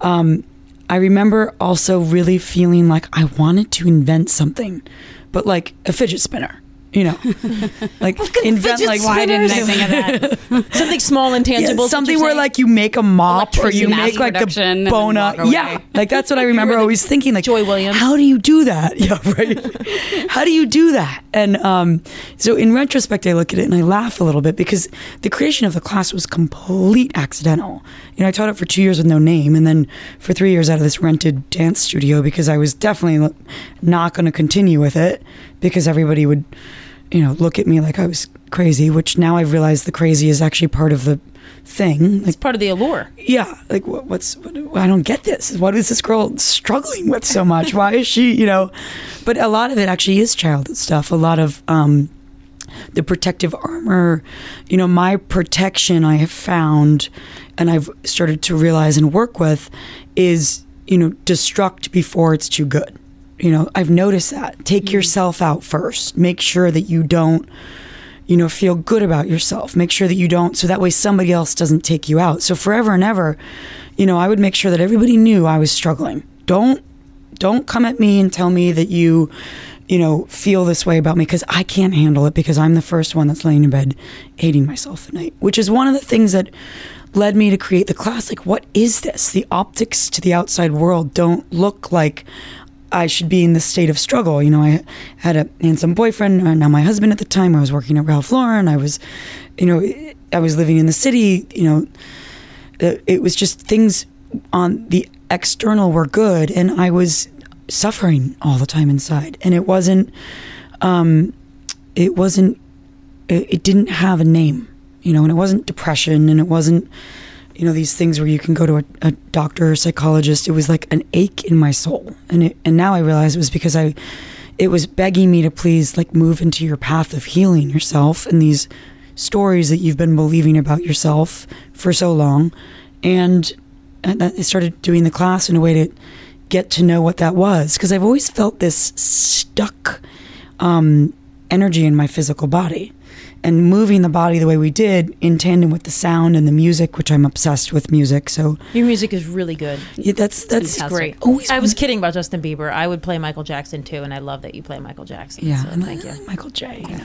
I remember also really feeling like I wanted to invent something, but like a fidget spinner. You know, like invent, like, why didn't I think of that? Something small and tangible. Yeah, something where like you make a mop or you make like the bona. Yeah, like that's what I remember always thinking. Like Joy Williams, how do you do that? Yeah, right. How do you do that? And so in retrospect, I look at it and I laugh a little bit because the creation of the class was complete accidental. You know, I taught it for 2 years with no name, and then for 3 years out of this rented dance studio because I was definitely not going to continue with it because everybody would, you know, look at me like I was crazy, which now I've realized the crazy is actually part of the thing. Like, it's part of the allure. Yeah. Like, I don't get this. What is this girl struggling with so much? Why is she, you know? But a lot of it actually is childhood stuff. A lot of the protective armor, you know, my protection I have found and I've started to realize and work with is, you know, destruct before it's too good. You know, I've noticed that. Take yourself out first. Make sure that you don't, you know, feel good about yourself. Make sure that you don't, so that way somebody else doesn't take you out. So forever and ever, you know, I would make sure that everybody knew I was struggling. Don't come at me and tell me that you know, feel this way about me because I can't handle it because I'm the first one that's laying in bed hating myself at night, which is one of the things that led me to create the class. Like, what is this? The optics to the outside world don't look like I should be in this state of struggle. You know, I had a handsome boyfriend, now my husband at the time. I was working at Ralph Lauren. I was living in the city. You know, it was just things on the external were good, and I was suffering all the time inside. And it didn't have a name, you know, and it wasn't depression, and it wasn't, you know, these things where you can go to a doctor or psychologist. It was like an ache in my soul. And now I realize it was because it was begging me to please, like, move into your path of healing yourself and these stories that you've been believing about yourself for so long. And I started doing the class in a way to get to know what that was. Because I've always felt this stuck energy in my physical body. And moving the body the way we did, in tandem with the sound and the music, which I'm obsessed with music. So your music is really good. Yeah, that's great. I was kidding about Justin Bieber. I would play Michael Jackson too, and I love that you play Michael Jackson. Yeah, so and thank you, Michael J. You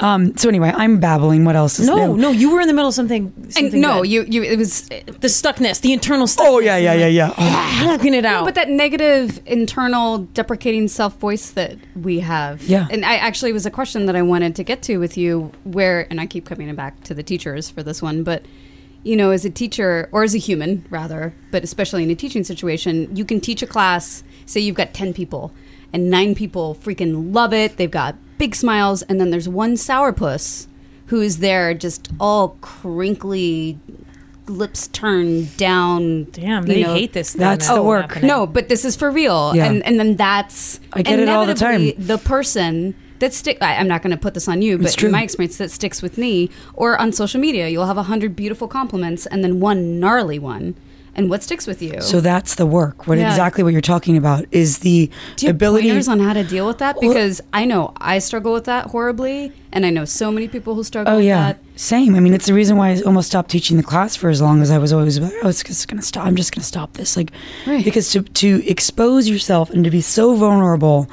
know. So anyway, I'm babbling. What else is new? No, you were in the middle of something. And no, good. you. It was the stuckness, the internal stuckness. Oh yeah. Knocking it out. No, but that negative, internal, deprecating self voice that we have. Yeah. And I actually was a question that I wanted to get to with you. Where, and I keep coming back to the teachers for this one, but you know, as a teacher, or as a human, rather, but especially in a teaching situation, you can teach a class, say you've got 10 people, and 9 people freaking love it, they've got big smiles, and then there's one sourpuss who's there just all crinkly, lips turned down. Damn, they hate this thing. That's the work. Happening. No, but this is for real. Yeah. And then that's... I get it all the time. The person... that I'm not going to put this on you, but in my experience, that sticks with me. Or on social media, you'll have 100 beautiful compliments and then one gnarly one. And what sticks with you? So that's the work. What exactly what you're talking about is the ability. Do you have pointers on how to deal with that? Because I know I struggle with that horribly, and I know so many people who struggle with that. Same. I mean, it's the reason why I almost stopped teaching the class for as long as I was always like, oh, it's just going to stop. I'm just going to stop this. Like, right. Because to expose yourself and to be so vulnerable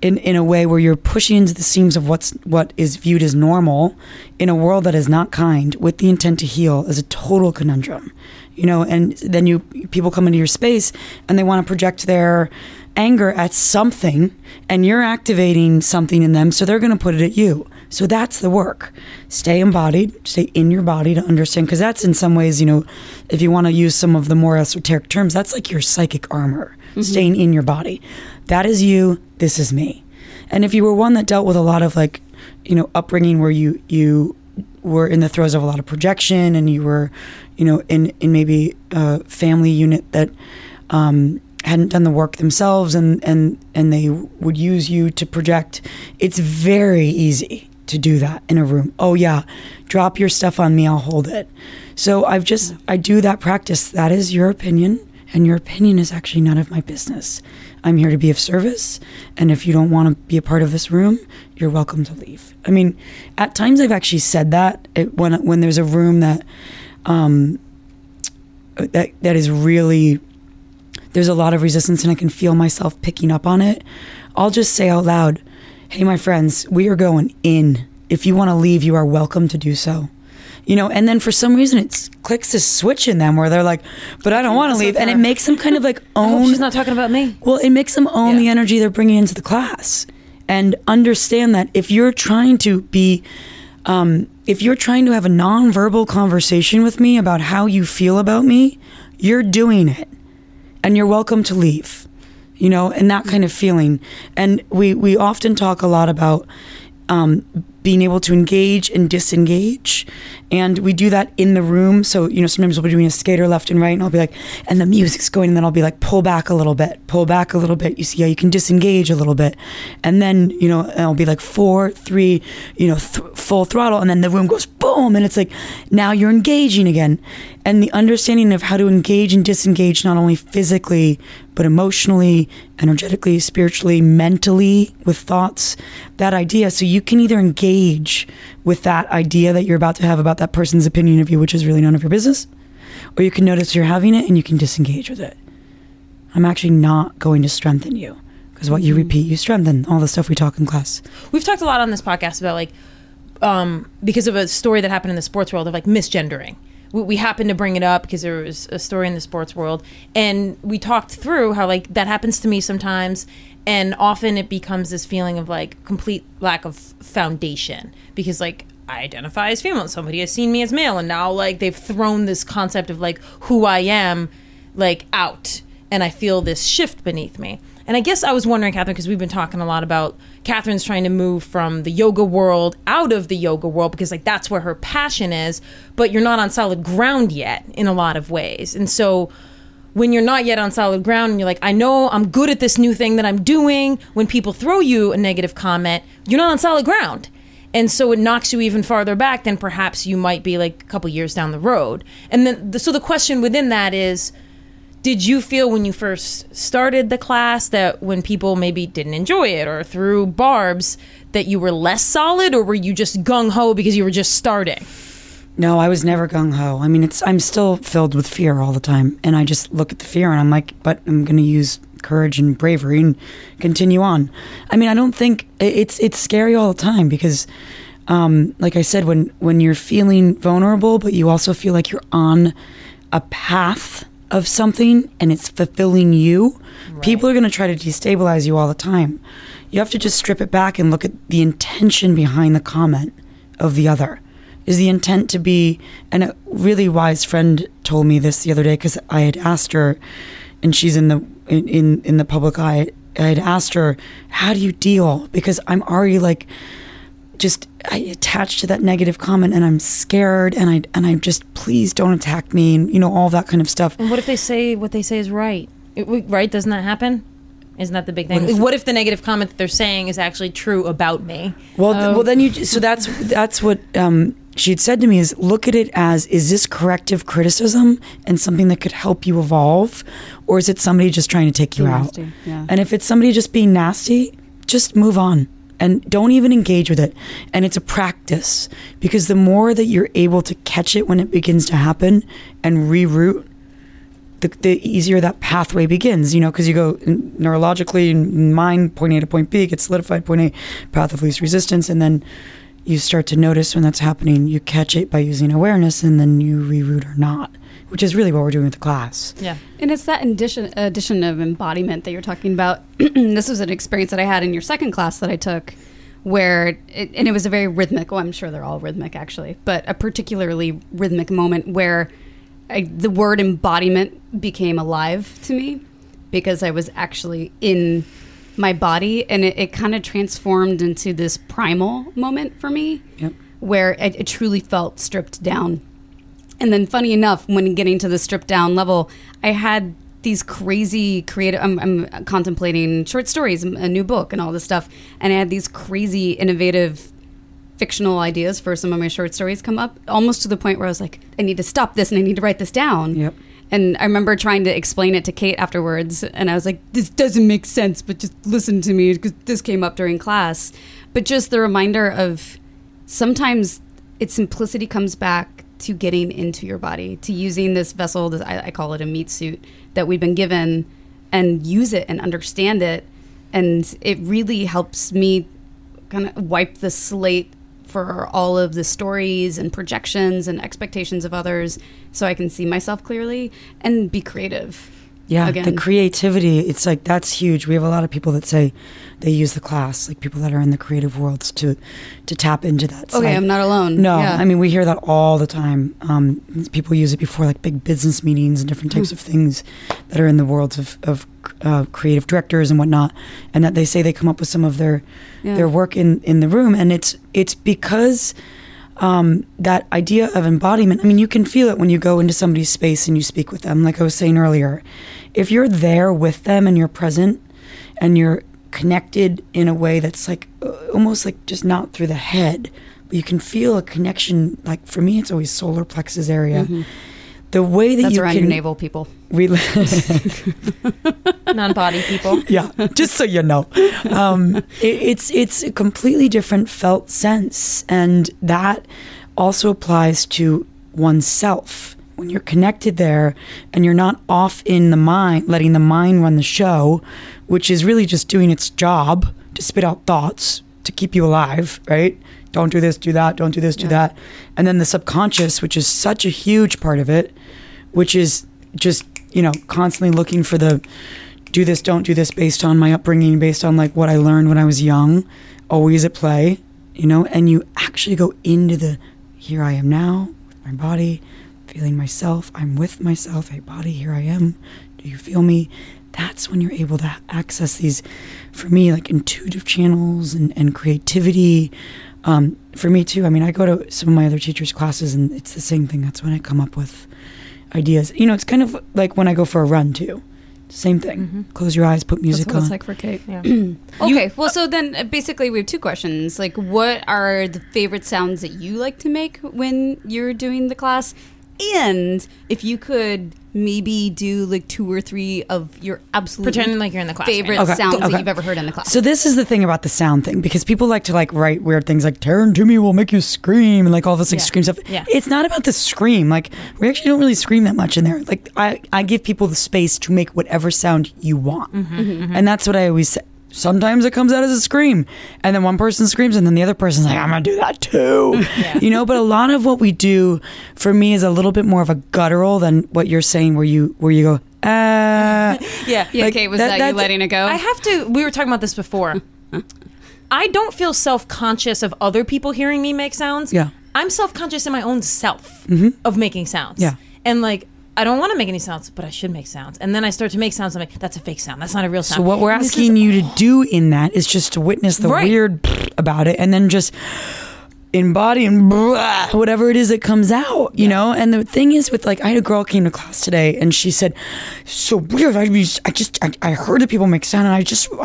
in a way where you're pushing into the seams of what is viewed as normal in a world that is not kind with the intent to heal is a total conundrum, you know, and then people come into your space and they want to project their anger at something and you're activating something in them. So they're going to put it at you. So that's the work. Stay embodied, stay in your body to understand, because that's in some ways, you know, if you want to use some of the more esoteric terms, that's like your psychic armor. Mm-hmm. Staying in your body. That is you. This is me. And if you were one that dealt with a lot of, like, you know, upbringing where you were in the throes of a lot of projection and you were, you know, in maybe a family unit that hadn't done the work themselves and they would use you to project, it's very easy to do that in a room. Oh yeah, drop your stuff on me, I'll hold it. So I do that practice. That is your opinion. And your opinion is actually none of my business. I'm here to be of service. And if you don't want to be a part of this room, you're welcome to leave. I mean, at times I've actually said that when there's a room that is really, there's a lot of resistance and I can feel myself picking up on it. I'll just say out loud, hey, my friends, we are going in. If you want to leave, you are welcome to do so. You know, and then for some reason it clicks this switch in them where they're like, but I don't want to leave. And it makes them kind of like own. She's not talking about me. Well, it makes them own the energy they're bringing into the class and understand that if you're trying to be, if you're trying to have a nonverbal conversation with me about how you feel about me, you're doing it and you're welcome to leave, you know, and that kind of feeling. And we often talk a lot about, being able to engage and disengage. And we do that in the room. So, you know, sometimes we'll be doing a skater left and right and I'll be like, and the music's going, and then I'll be like, pull back a little bit. You see how you can disengage a little bit. And then, you know, I'll be like 4, 3, you know, full throttle. And then the room goes boom. And it's like, now you're engaging again. And the understanding of how to engage and disengage, not only physically, but emotionally, energetically, spiritually, mentally, with thoughts, that idea. So you can either engage with that idea that you're about to have about that person's opinion of you, which is really none of your business, or you can notice you're having it and you can disengage with it. I'm actually not going to strengthen you, because what you repeat, you strengthen. All the stuff we talk in class. We've talked a lot on this podcast about, like, because of a story that happened in the sports world of, like, misgendering. We happened to bring it up because there was a story in the sports world, and we talked through how, like, that happens to me sometimes, and often it becomes this feeling of, like, complete lack of foundation, because, like, I identify as female, somebody has seen me as male, and now, like, they've thrown this concept of, like, who I am, like, out, and I feel this shift beneath me. And I guess I was wondering, Catherine, because we've been talking a lot about Catherine's trying to move from the yoga world out of the yoga world, because, like, that's where her passion is, but you're not on solid ground yet in a lot of ways. And so when you're not yet on solid ground and you're like, I know I'm good at this new thing that I'm doing, when people throw you a negative comment, you're not on solid ground. And so it knocks you even farther back than perhaps you might be, like, a couple years down the road. And then, so the question within that is, did you feel when you first started the class that when people maybe didn't enjoy it or threw barbs that you were less solid, or were you just gung-ho because you were just starting? No, I was never gung-ho. I mean, I'm still filled with fear all the time. And I just look at the fear and I'm like, but I'm going to use courage and bravery and continue on. I mean, I don't think it's scary all the time, because like I said, when you're feeling vulnerable, but you also feel like you're on a path of something and it's fulfilling you, right, people are going to try to destabilize you all the time. You have to just strip it back and look at the intention behind the comment of the other. is the intent to be, and a really wise friend told me this the other day, because I had asked her, and she's in the public eye, I had asked her, how do you deal? Because I'm already like, just I attached to that negative comment, and I'm scared, and I just, please don't attack me, and you know, all that kind of stuff. And what if they say what they say is right? Right? Doesn't that happen? Isn't that the big thing? What if the negative comment that they're saying is actually true about me? Well, So that's what she'd said to me is, look at it as, is this corrective criticism and something that could help you evolve, or is it somebody just trying to take you out? Yeah. And if it's somebody just being nasty, just move on and don't even engage with it. And it's a practice, because the more that you're able to catch it when it begins to happen and reroute, the easier that pathway begins, you know, because you go neurologically, mind, point A to point B, get solidified, point A, path of least resistance, and then you start to notice when that's happening, you catch it by using awareness, and then you reroute or not, which is really what we're doing with the class. Yeah. And it's that addition of embodiment that you're talking about. This was an experience that I had in your second class that I took, where it was a very rhythmic, well, I'm sure they're all rhythmic actually, but a particularly rhythmic moment where the word embodiment became alive to me, because I was actually in my body, and it kind of transformed into this primal moment for me, yep, where it truly felt stripped down. And then funny enough, when getting to the stripped down level, I had these crazy creative, I'm contemplating short stories, a new book and all this stuff, and I had these crazy innovative fictional ideas for some of my short stories come up, almost to the point where I was like, I need to stop this and I need to write this down. Yep. And I remember trying to explain it to Kate afterwards, and I was like, this doesn't make sense, but just listen to me, because this came up during class. But just the reminder of, sometimes its simplicity comes back to getting into your body, to using this vessel, this, I call it a meat suit, that we've been given, and use it and understand it. And it really helps me kind of wipe the slate for all of the stories and projections and expectations of others, so I can see myself clearly and be creative. Yeah, again, the creativity, it's like, that's huge. We have a lot of people that say they use the class, like people that are in the creative worlds, to tap into that side. Okay, I'm not alone. No, yeah. I mean, we hear that all the time. People use it before like big business meetings and different types of things that are in the worlds of creative directors and whatnot, and that they say they come up with some of their work in the room. And it's because that idea of embodiment, I mean, you can feel it when you go into somebody's space and you speak with them. Like I was saying earlier, if you're there with them and you're present and you're connected in a way that's like almost like just not through the head, but you can feel a connection. Like for me, it's always solar plexus area. Mm-hmm. The way that that's you around can your navel, people. Non-body people. Yeah, just so you know, it's a completely different felt sense, and that also applies to oneself. When you're connected there, and you're not off in the mind, letting the mind run the show, which is really just doing its job to spit out thoughts to keep you alive, right? Don't do this, do that, don't do this, do that. And then the subconscious, which is such a huge part of it, which is just, you know, constantly looking for the do this, don't do this, based on my upbringing, based on like what I learned when I was young, always at play, you know. And you actually go into the here I am now, with my body, feeling myself, I'm with myself, hey body, here I am, do you feel me? That's when you're able to access these, for me, like intuitive channels and creativity. For me too, I mean, I go to some of my other teachers' classes and it's the same thing. That's when I come up with ideas. You know, it's kind of like when I go for a run too. Same thing. Mm-hmm. Close your eyes, put music on. That's what it's like for Kate. Yeah. Okay, well, so then basically we have two questions. Like, what are the favorite sounds that you like to make when you're doing the class? And if you could maybe do like 2 or 3 of your absolute pretending like you're in the class favorite sounds that you've ever heard in the class. So this is the thing about the sound thing, because people like to like write weird things like Taryn Toomey will make you scream and like all this like scream stuff. Yeah. It's not about the scream. Like we actually don't really scream that much in there. Like I give people the space to make whatever sound you want. Mm-hmm, mm-hmm. And that's what I always say. Sometimes it comes out as a scream, and then one person screams, and then the other person's like, I'm going to do that too. Yeah. You know, but a lot of what we do, for me, is a little bit more of a guttural than what you're saying, where you go, ah. Yeah, yeah, like, Kate, was that you letting it go? I have to, we were talking about this before. I don't feel self-conscious of other people hearing me make sounds. Yeah. I'm self-conscious in my own self of making sounds. Yeah. And like, I don't want to make any sounds, but I should make sounds. And then I start to make sounds. I'm like, that's a fake sound. That's not a real sound. So what we're asking you to do in that is just to witness the weird about it and then just embody and whatever it is that comes out, you know? And the thing is with like, I had a girl came to class today and she said, so weird. I heard that people make sound and I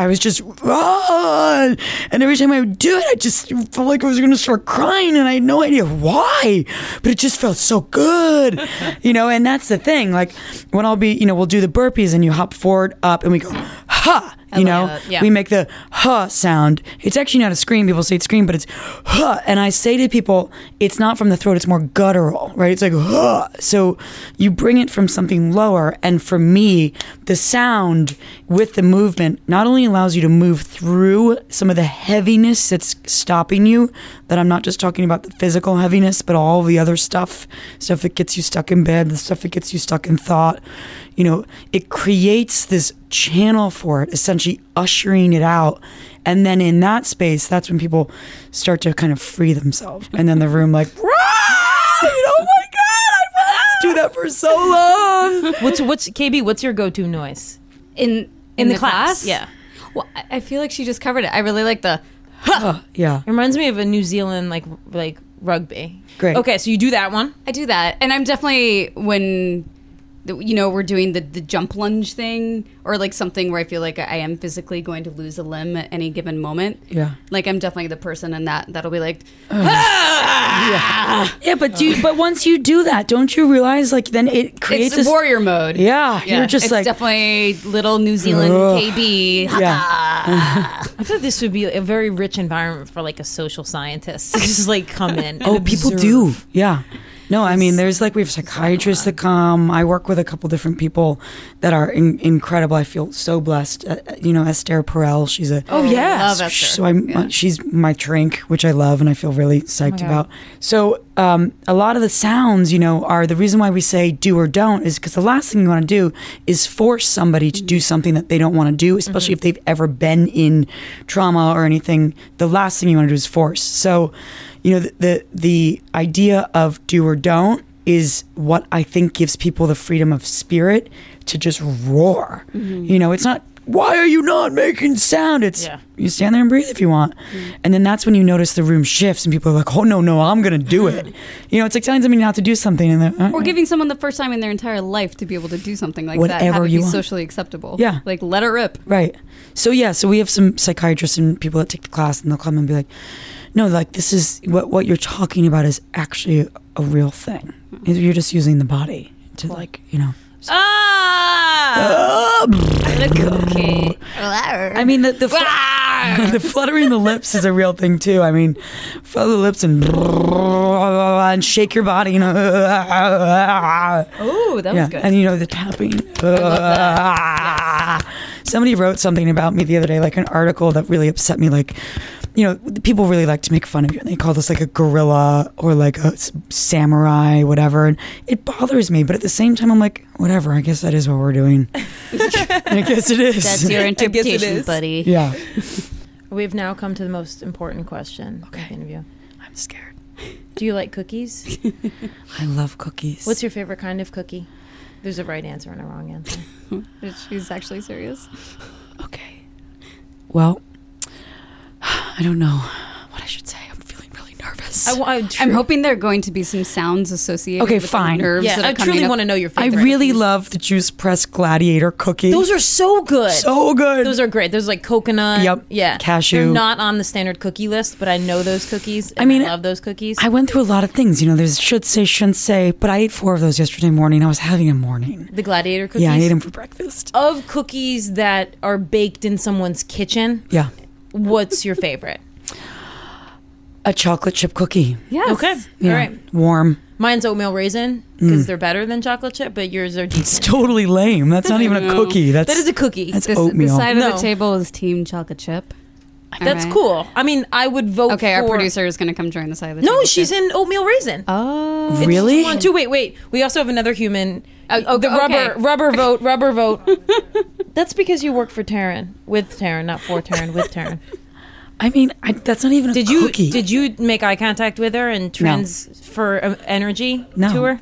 was just, and every time I would do it, I just felt like I was going to start crying and I had no idea why, but it just felt so good, you know? And that's the thing. Like when I'll be, you know, we'll do the burpees and you hop forward up and we go, ha, you know, we make the huh sound. It's actually not a scream. People say it's scream, but it's huh. And I say to people, it's not from the throat. It's more guttural, right? It's like huh. So you bring it from something lower. And for me, the sound with the movement not only allows you to move through some of the heaviness that's stopping you, that I'm not just talking about the physical heaviness, but all the other stuff that gets you stuck in bed, the stuff that gets you stuck in thought, you know, it creates this channel for it, essentially ushering it out. And then in that space, that's when people start to kind of free themselves. And then the room like, you know, oh my God, I've been to do that for so long. What's your go-to noise? In the class? Yeah. Well, I feel like she just covered it. I really like the, huh. Yeah. It reminds me of a New Zealand, like rugby. Great. Okay, so you do that one? I do that. And I'm definitely, when, you know, we're doing the jump lunge thing or like something where I feel like I am physically going to lose a limb at any given moment. Yeah. Like I'm definitely the person in that'll be like, ah! Yeah. Yeah, but but once you do that, don't you realize like then it creates it's warrior mode. Yeah. You're just it's like definitely little New Zealand KB. Yeah. I thought this would be a very rich environment for like a social scientist. Just like come in and observe. People do. Yeah. No, I mean, there's like, we have psychiatrists that come. I work with a couple different people that are incredible. I feel so blessed. You know, Esther Perel, she's a... Oh, yeah. I love Esther. So she's my drink, which I love and I feel really psyched about. So a lot of the sounds, you know, are the reason why we say do or don't is because the last thing you want to do is force somebody to do something that they don't want to do, especially if they've ever been in trauma or anything. The last thing you want to do is force. So, you know, the idea of do or don't is what I think gives people the freedom of spirit to just roar. You know, it's not, why are you not making sound? It's, you stand there and breathe if you want. And then that's when you notice the room shifts and people are like, oh, no, I'm going to do it. You know, it's like telling somebody not to do something. And or giving someone the first time in their entire life to be able to do something like whatever that. Whatever you want. Socially acceptable. Yeah. Like, let it rip. Right. So, yeah, so we have some psychiatrists and people that take the class and they'll come and be like, no, like this is what you're talking about is actually a real thing. You're just using the body to like, you know. Cookie. I mean, the fluttering the lips is a real thing too. I mean, flutter the lips and shake your body. You know. Oh, that was good. And you know the tapping. Somebody wrote something about me the other day, like an article that really upset me. Like, you know, people really like to make fun of you. And they call this like a gorilla or like a samurai, whatever. And it bothers me. But at the same time, I'm like, whatever. I guess that is what we're doing. I guess it is. That's your interpretation, buddy. Yeah. We've now come to the most important question of the interview. I'm scared. Do you like cookies? I love cookies. What's your favorite kind of cookie? There's a right answer and a wrong answer. She's actually serious. Okay. Well, I don't know what I should say. I'm feeling really nervous. I'm hoping there are going to be some sounds associated with the nerves that are coming up. I truly want to know your favorite. I really love the Juice Press Gladiator cookies. Those are so good. So good. Those are great. There's like coconut. Yep. Yeah. Cashew. They're not on the standard cookie list, but I know those cookies. And I mean, I love those cookies. I went through a lot of things. You know, there's should say, shouldn't say, but I ate 4 of those yesterday morning. I was having a morning. The Gladiator cookies? Yeah, I ate them for breakfast. Of cookies that are baked in someone's kitchen? Yeah. What's your favorite? A chocolate chip cookie. Yes. Okay. Yeah. All right. Warm. Mine's oatmeal raisin because they're better than chocolate chip, but yours are decent. It's totally lame. That's not even a cookie. That is a cookie. That's oatmeal. The side of the table is team chocolate chip. That's cool. I mean, I would vote for... our producer is going to come join the side of the table. No, she's in oatmeal raisin. Oh. Really? Wait. We also have another human... Rubber vote. That's because you work for Taryn. With Taryn, not for Taryn, with Taryn. I mean, that's not even a cookie. Did you make eye contact with her and transfer energy to her?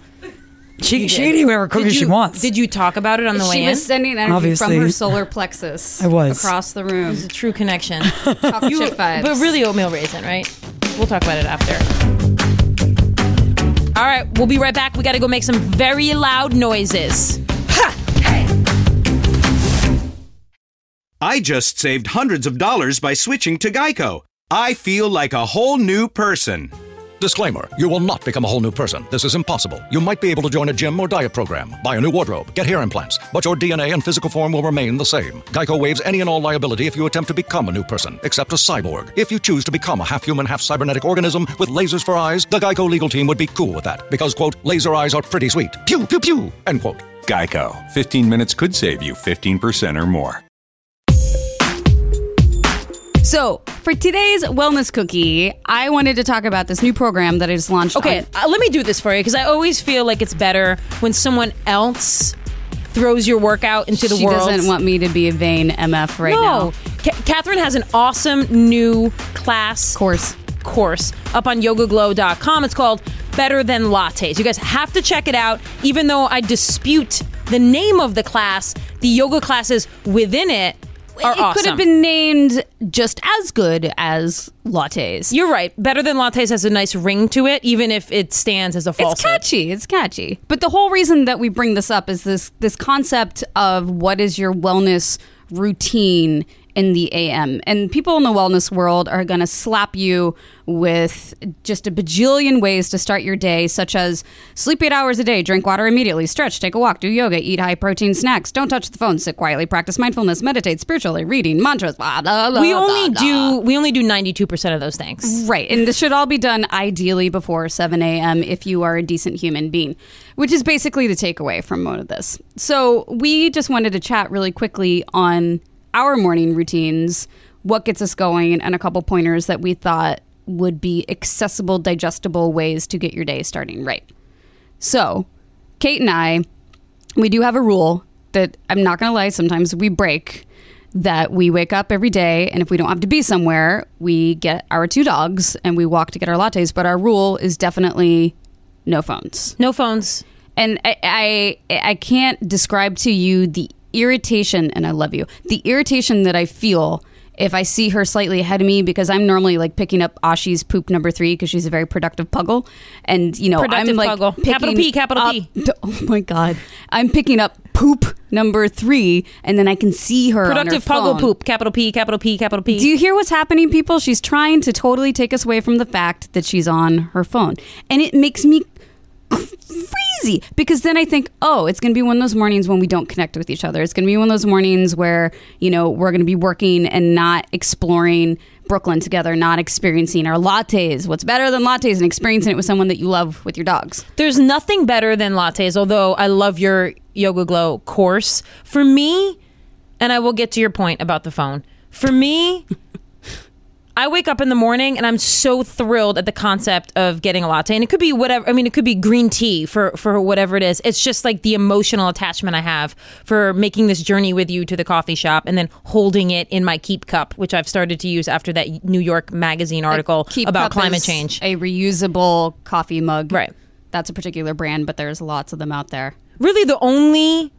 She can eat whatever cookie she wants. Did you talk about it on the way in? She was sending energy from her solar plexus. I was. Across the room. It was a true connection. Talk shit vibes. But really oatmeal raisin, right? We'll talk about it after. All right, we'll be right back. We got to go make some very loud noises. Ha! Hey. I just saved hundreds of dollars by switching to Geico. I feel like a whole new person. Disclaimer, you will not become a whole new person. This is impossible. You might be able to join a gym or diet program, buy a new wardrobe, get hair implants, but your DNA and physical form will remain the same. Geico waives any and all liability if you attempt to become a new person, except a cyborg. If you choose to become a half-human, half-cybernetic organism with lasers for eyes, the Geico legal team would be cool with that because, quote, laser eyes are pretty sweet. Pew, pew, pew, end quote. Geico. 15 minutes could save you 15% or more. So, for today's wellness cookie, I wanted to talk about this new program that I just launched. Okay, let me do this for you, because I always feel like it's better when someone else throws your workout into the world. She doesn't want me to be a vain MF now. Catherine has an awesome new course up on yogaglow.com. It's called Better Than Lattes. You guys have to check it out. Even though I dispute the name of the class, the yoga classes within it, It could have been named just as good as lattes. You're right. Better Than Lattes has a nice ring to it, even if it stands as a falsehood. It's catchy. But the whole reason that we bring this up is this concept of what is your wellness routine in the AM. And people in the wellness world are going to slap you with just a bajillion ways to start your day, such as sleep 8 hours a day, drink water immediately, stretch, take a walk, do yoga, eat high-protein snacks, don't touch the phone, sit quietly, practice mindfulness, meditate, spiritually, reading, mantras, blah, blah, blah, We only do 92% of those things. Right, and this should all be done ideally before 7 a.m. if you are a decent human being, which is basically the takeaway from most of this. So we just wanted to chat really quickly on our morning routines, what gets us going, and a couple pointers that we thought would be accessible, digestible ways to get your day starting right. So, Kate and I, we do have a rule that, I'm not going to lie, sometimes we break, that we wake up every day, and if we don't have to be somewhere, we get our 2 dogs and we walk to get our lattes. But our rule is definitely no phones. No phones. And I can't describe to you the irritation, and I love you, the irritation that I feel if I see her slightly ahead of me, because I'm normally like picking up Ashi's poop number 3 because she's a very productive puggle, and you know, productive, I'm like picking capital P. Oh my God, I'm picking up poop number 3, and then I can see her productive on her puggle phone. Poop capital P. Do you hear what's happening, people? She's trying to totally take us away from the fact that she's on her phone, and it makes me crazy, because then I think, oh, it's going to be one of those mornings when we don't connect with each other. It's going to be one of those mornings where, you know, we're going to be working and not exploring Brooklyn together, not experiencing our lattes. What's better than lattes? And experiencing it with someone that you love with your dogs. There's nothing better than lattes, although I love your Yoga Glow course. For me, and I will get to your point about the phone, for me, I wake up in the morning and I'm so thrilled at the concept of getting a latte. And it could be whatever. I mean, it could be green tea for whatever it is. It's just like the emotional attachment I have for making this journey with you to the coffee shop and then holding it in my Keep Cup, which I've started to use after that New York Magazine article about climate change. A reusable coffee mug. Right. That's a particular brand, but there's lots of them out there. Really, the only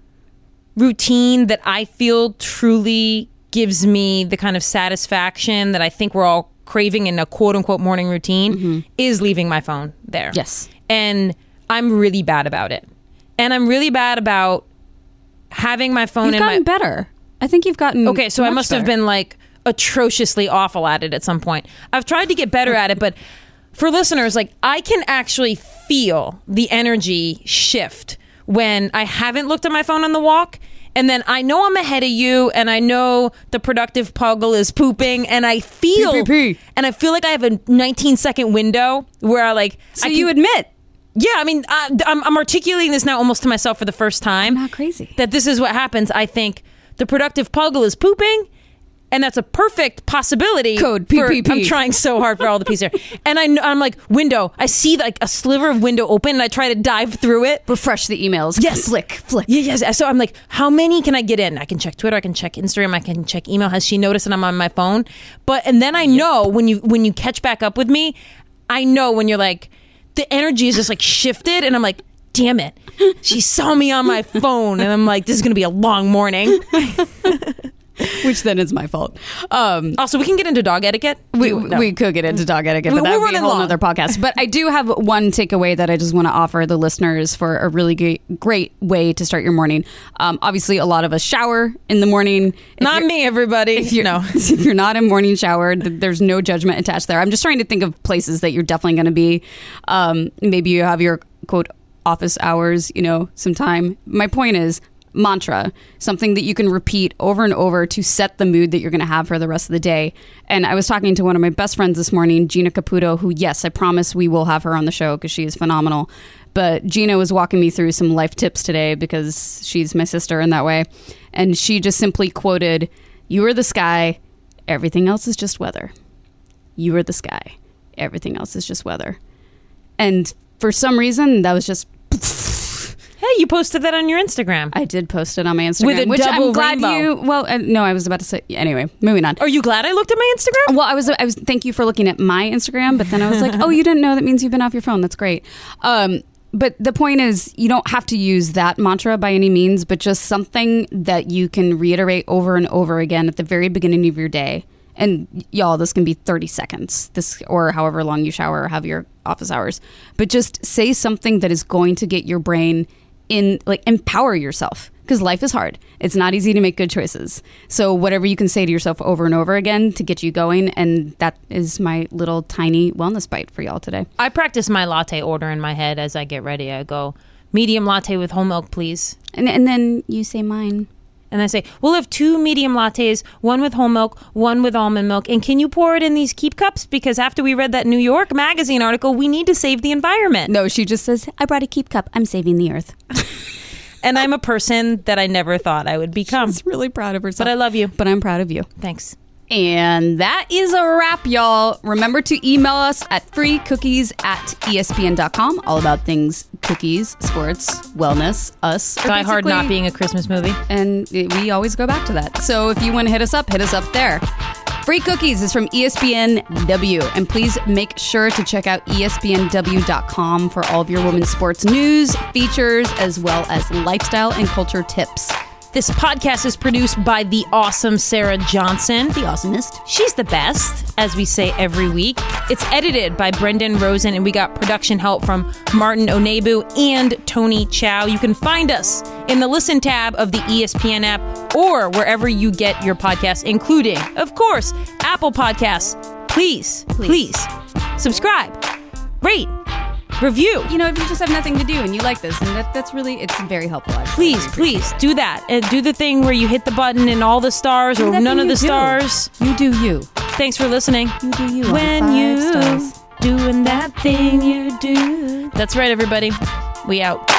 routine that I feel truly gives me the kind of satisfaction that I think we're all craving in a quote-unquote morning routine is leaving my phone there. Yes. And I'm really bad about it. And I'm really bad about having my phone better. I think you've gotten okay, so I must have been like atrociously awful at it at some point. I've tried to get better at it, but for listeners, like I can actually feel the energy shift when I haven't looked at my phone on the walk. And then I know I'm ahead of you, and I know the productive puggle is pooping, and I feel and I feel like I have a 19-second window where I like. So I can, you admit? Yeah, I mean, I'm articulating this now almost to myself for the first time. I'm not crazy. That this is what happens. I think the productive puggle is pooping, And that's a perfect possibility. Code PPP. I'm trying so hard for all the P's there. And I'm like, window. I see like a sliver of window open and I try to dive through it. Refresh the emails. Yes. Flick. Yeah, yes. So I'm like, how many can I get in? I can check Twitter. I can check Instagram. I can check email. Has she noticed that I'm on my phone? And then I know when you catch back up with me, I know when you're like, the energy is just like shifted. And I'm like, damn it. She saw me on my phone. And I'm like, this is going to be a long morning. Which then is my fault. Also, we can get into dog etiquette. We could get into dog etiquette, but that would be a whole other podcast. But I do have one takeaway that I just want to offer the listeners for a really great way to start your morning. Obviously, a lot of us shower in the morning. Not me, everybody. If you're not in morning shower, there's no judgment attached there. I'm just trying to think of places that you're definitely going to be. Maybe you have your, quote, office hours, some time. My point is, mantra, something that you can repeat over and over to set the mood that you're going to have for the rest of the day. And I was talking to one of my best friends this morning, Gina Caputo, who, yes, I promise we will have her on the show because she is phenomenal. But Gina was walking me through some life tips today because she's my sister in that way. And she just simply quoted, "You are the sky, everything else is just weather. You are the sky, everything else is just weather." And for some reason, that was just... Hey, you posted that on your Instagram. I did post it on my Instagram. With a which double I'm glad rainbow. You... Well, no, I was about to say... Anyway, moving on. Are you glad I looked at my Instagram? Well, I was. Thank you for looking at my Instagram, but then I was like, oh, you didn't know? That means you've been off your phone. That's great. But the point is, you don't have to use that mantra by any means, but just something that you can reiterate over and over again at the very beginning of your day. And y'all, this can be 30 seconds, this or however long you shower or have your office hours. But just say something that is going to get your brain... empower yourself, because life is hard. It's not easy to make good choices. So whatever you can say to yourself over and over again to get you going. And that is my little tiny wellness bite for y'all today. I practice my latte order in my head as I get ready. I go, medium latte with whole milk, please. And then you say mine. And I say, we'll have 2 medium lattes, 1 with whole milk, 1 with almond milk. And can you pour it in these Keep Cups? Because after we read that New York Magazine article, we need to save the environment. No, she just says, I brought a Keep Cup. I'm saving the earth. And I'm a person that I never thought I would become. She's really proud of herself. But I love you. But I'm proud of you. Thanks. And that is a wrap, y'all. Remember to email us at freecookies@espn.com. All about things cookies, sports, wellness, us. Die Hard not being a Christmas movie. And we always go back to that. So if you want to hit us up there. Free Cookies is from ESPNW. And please make sure to check out ESPNW.com for all of your women's sports news, features, as well as lifestyle and culture tips. This podcast is produced by the awesome Sarah Johnson. The awesomest. She's the best, as we say every week. It's edited by Brendan Rosen, and we got production help from Martin Onebu and Tony Chow. You can find us in the Listen tab of the ESPN app or wherever you get your podcasts, including, of course, Apple Podcasts. Please subscribe, rate, review. If you just have nothing to do and you like this, and that's really, it's very helpful. Please do that. And do the thing where you hit the button and all the stars or none of the stars. You do you. Thanks for listening. You do you. When you doing that thing you do. That's right, everybody. We out.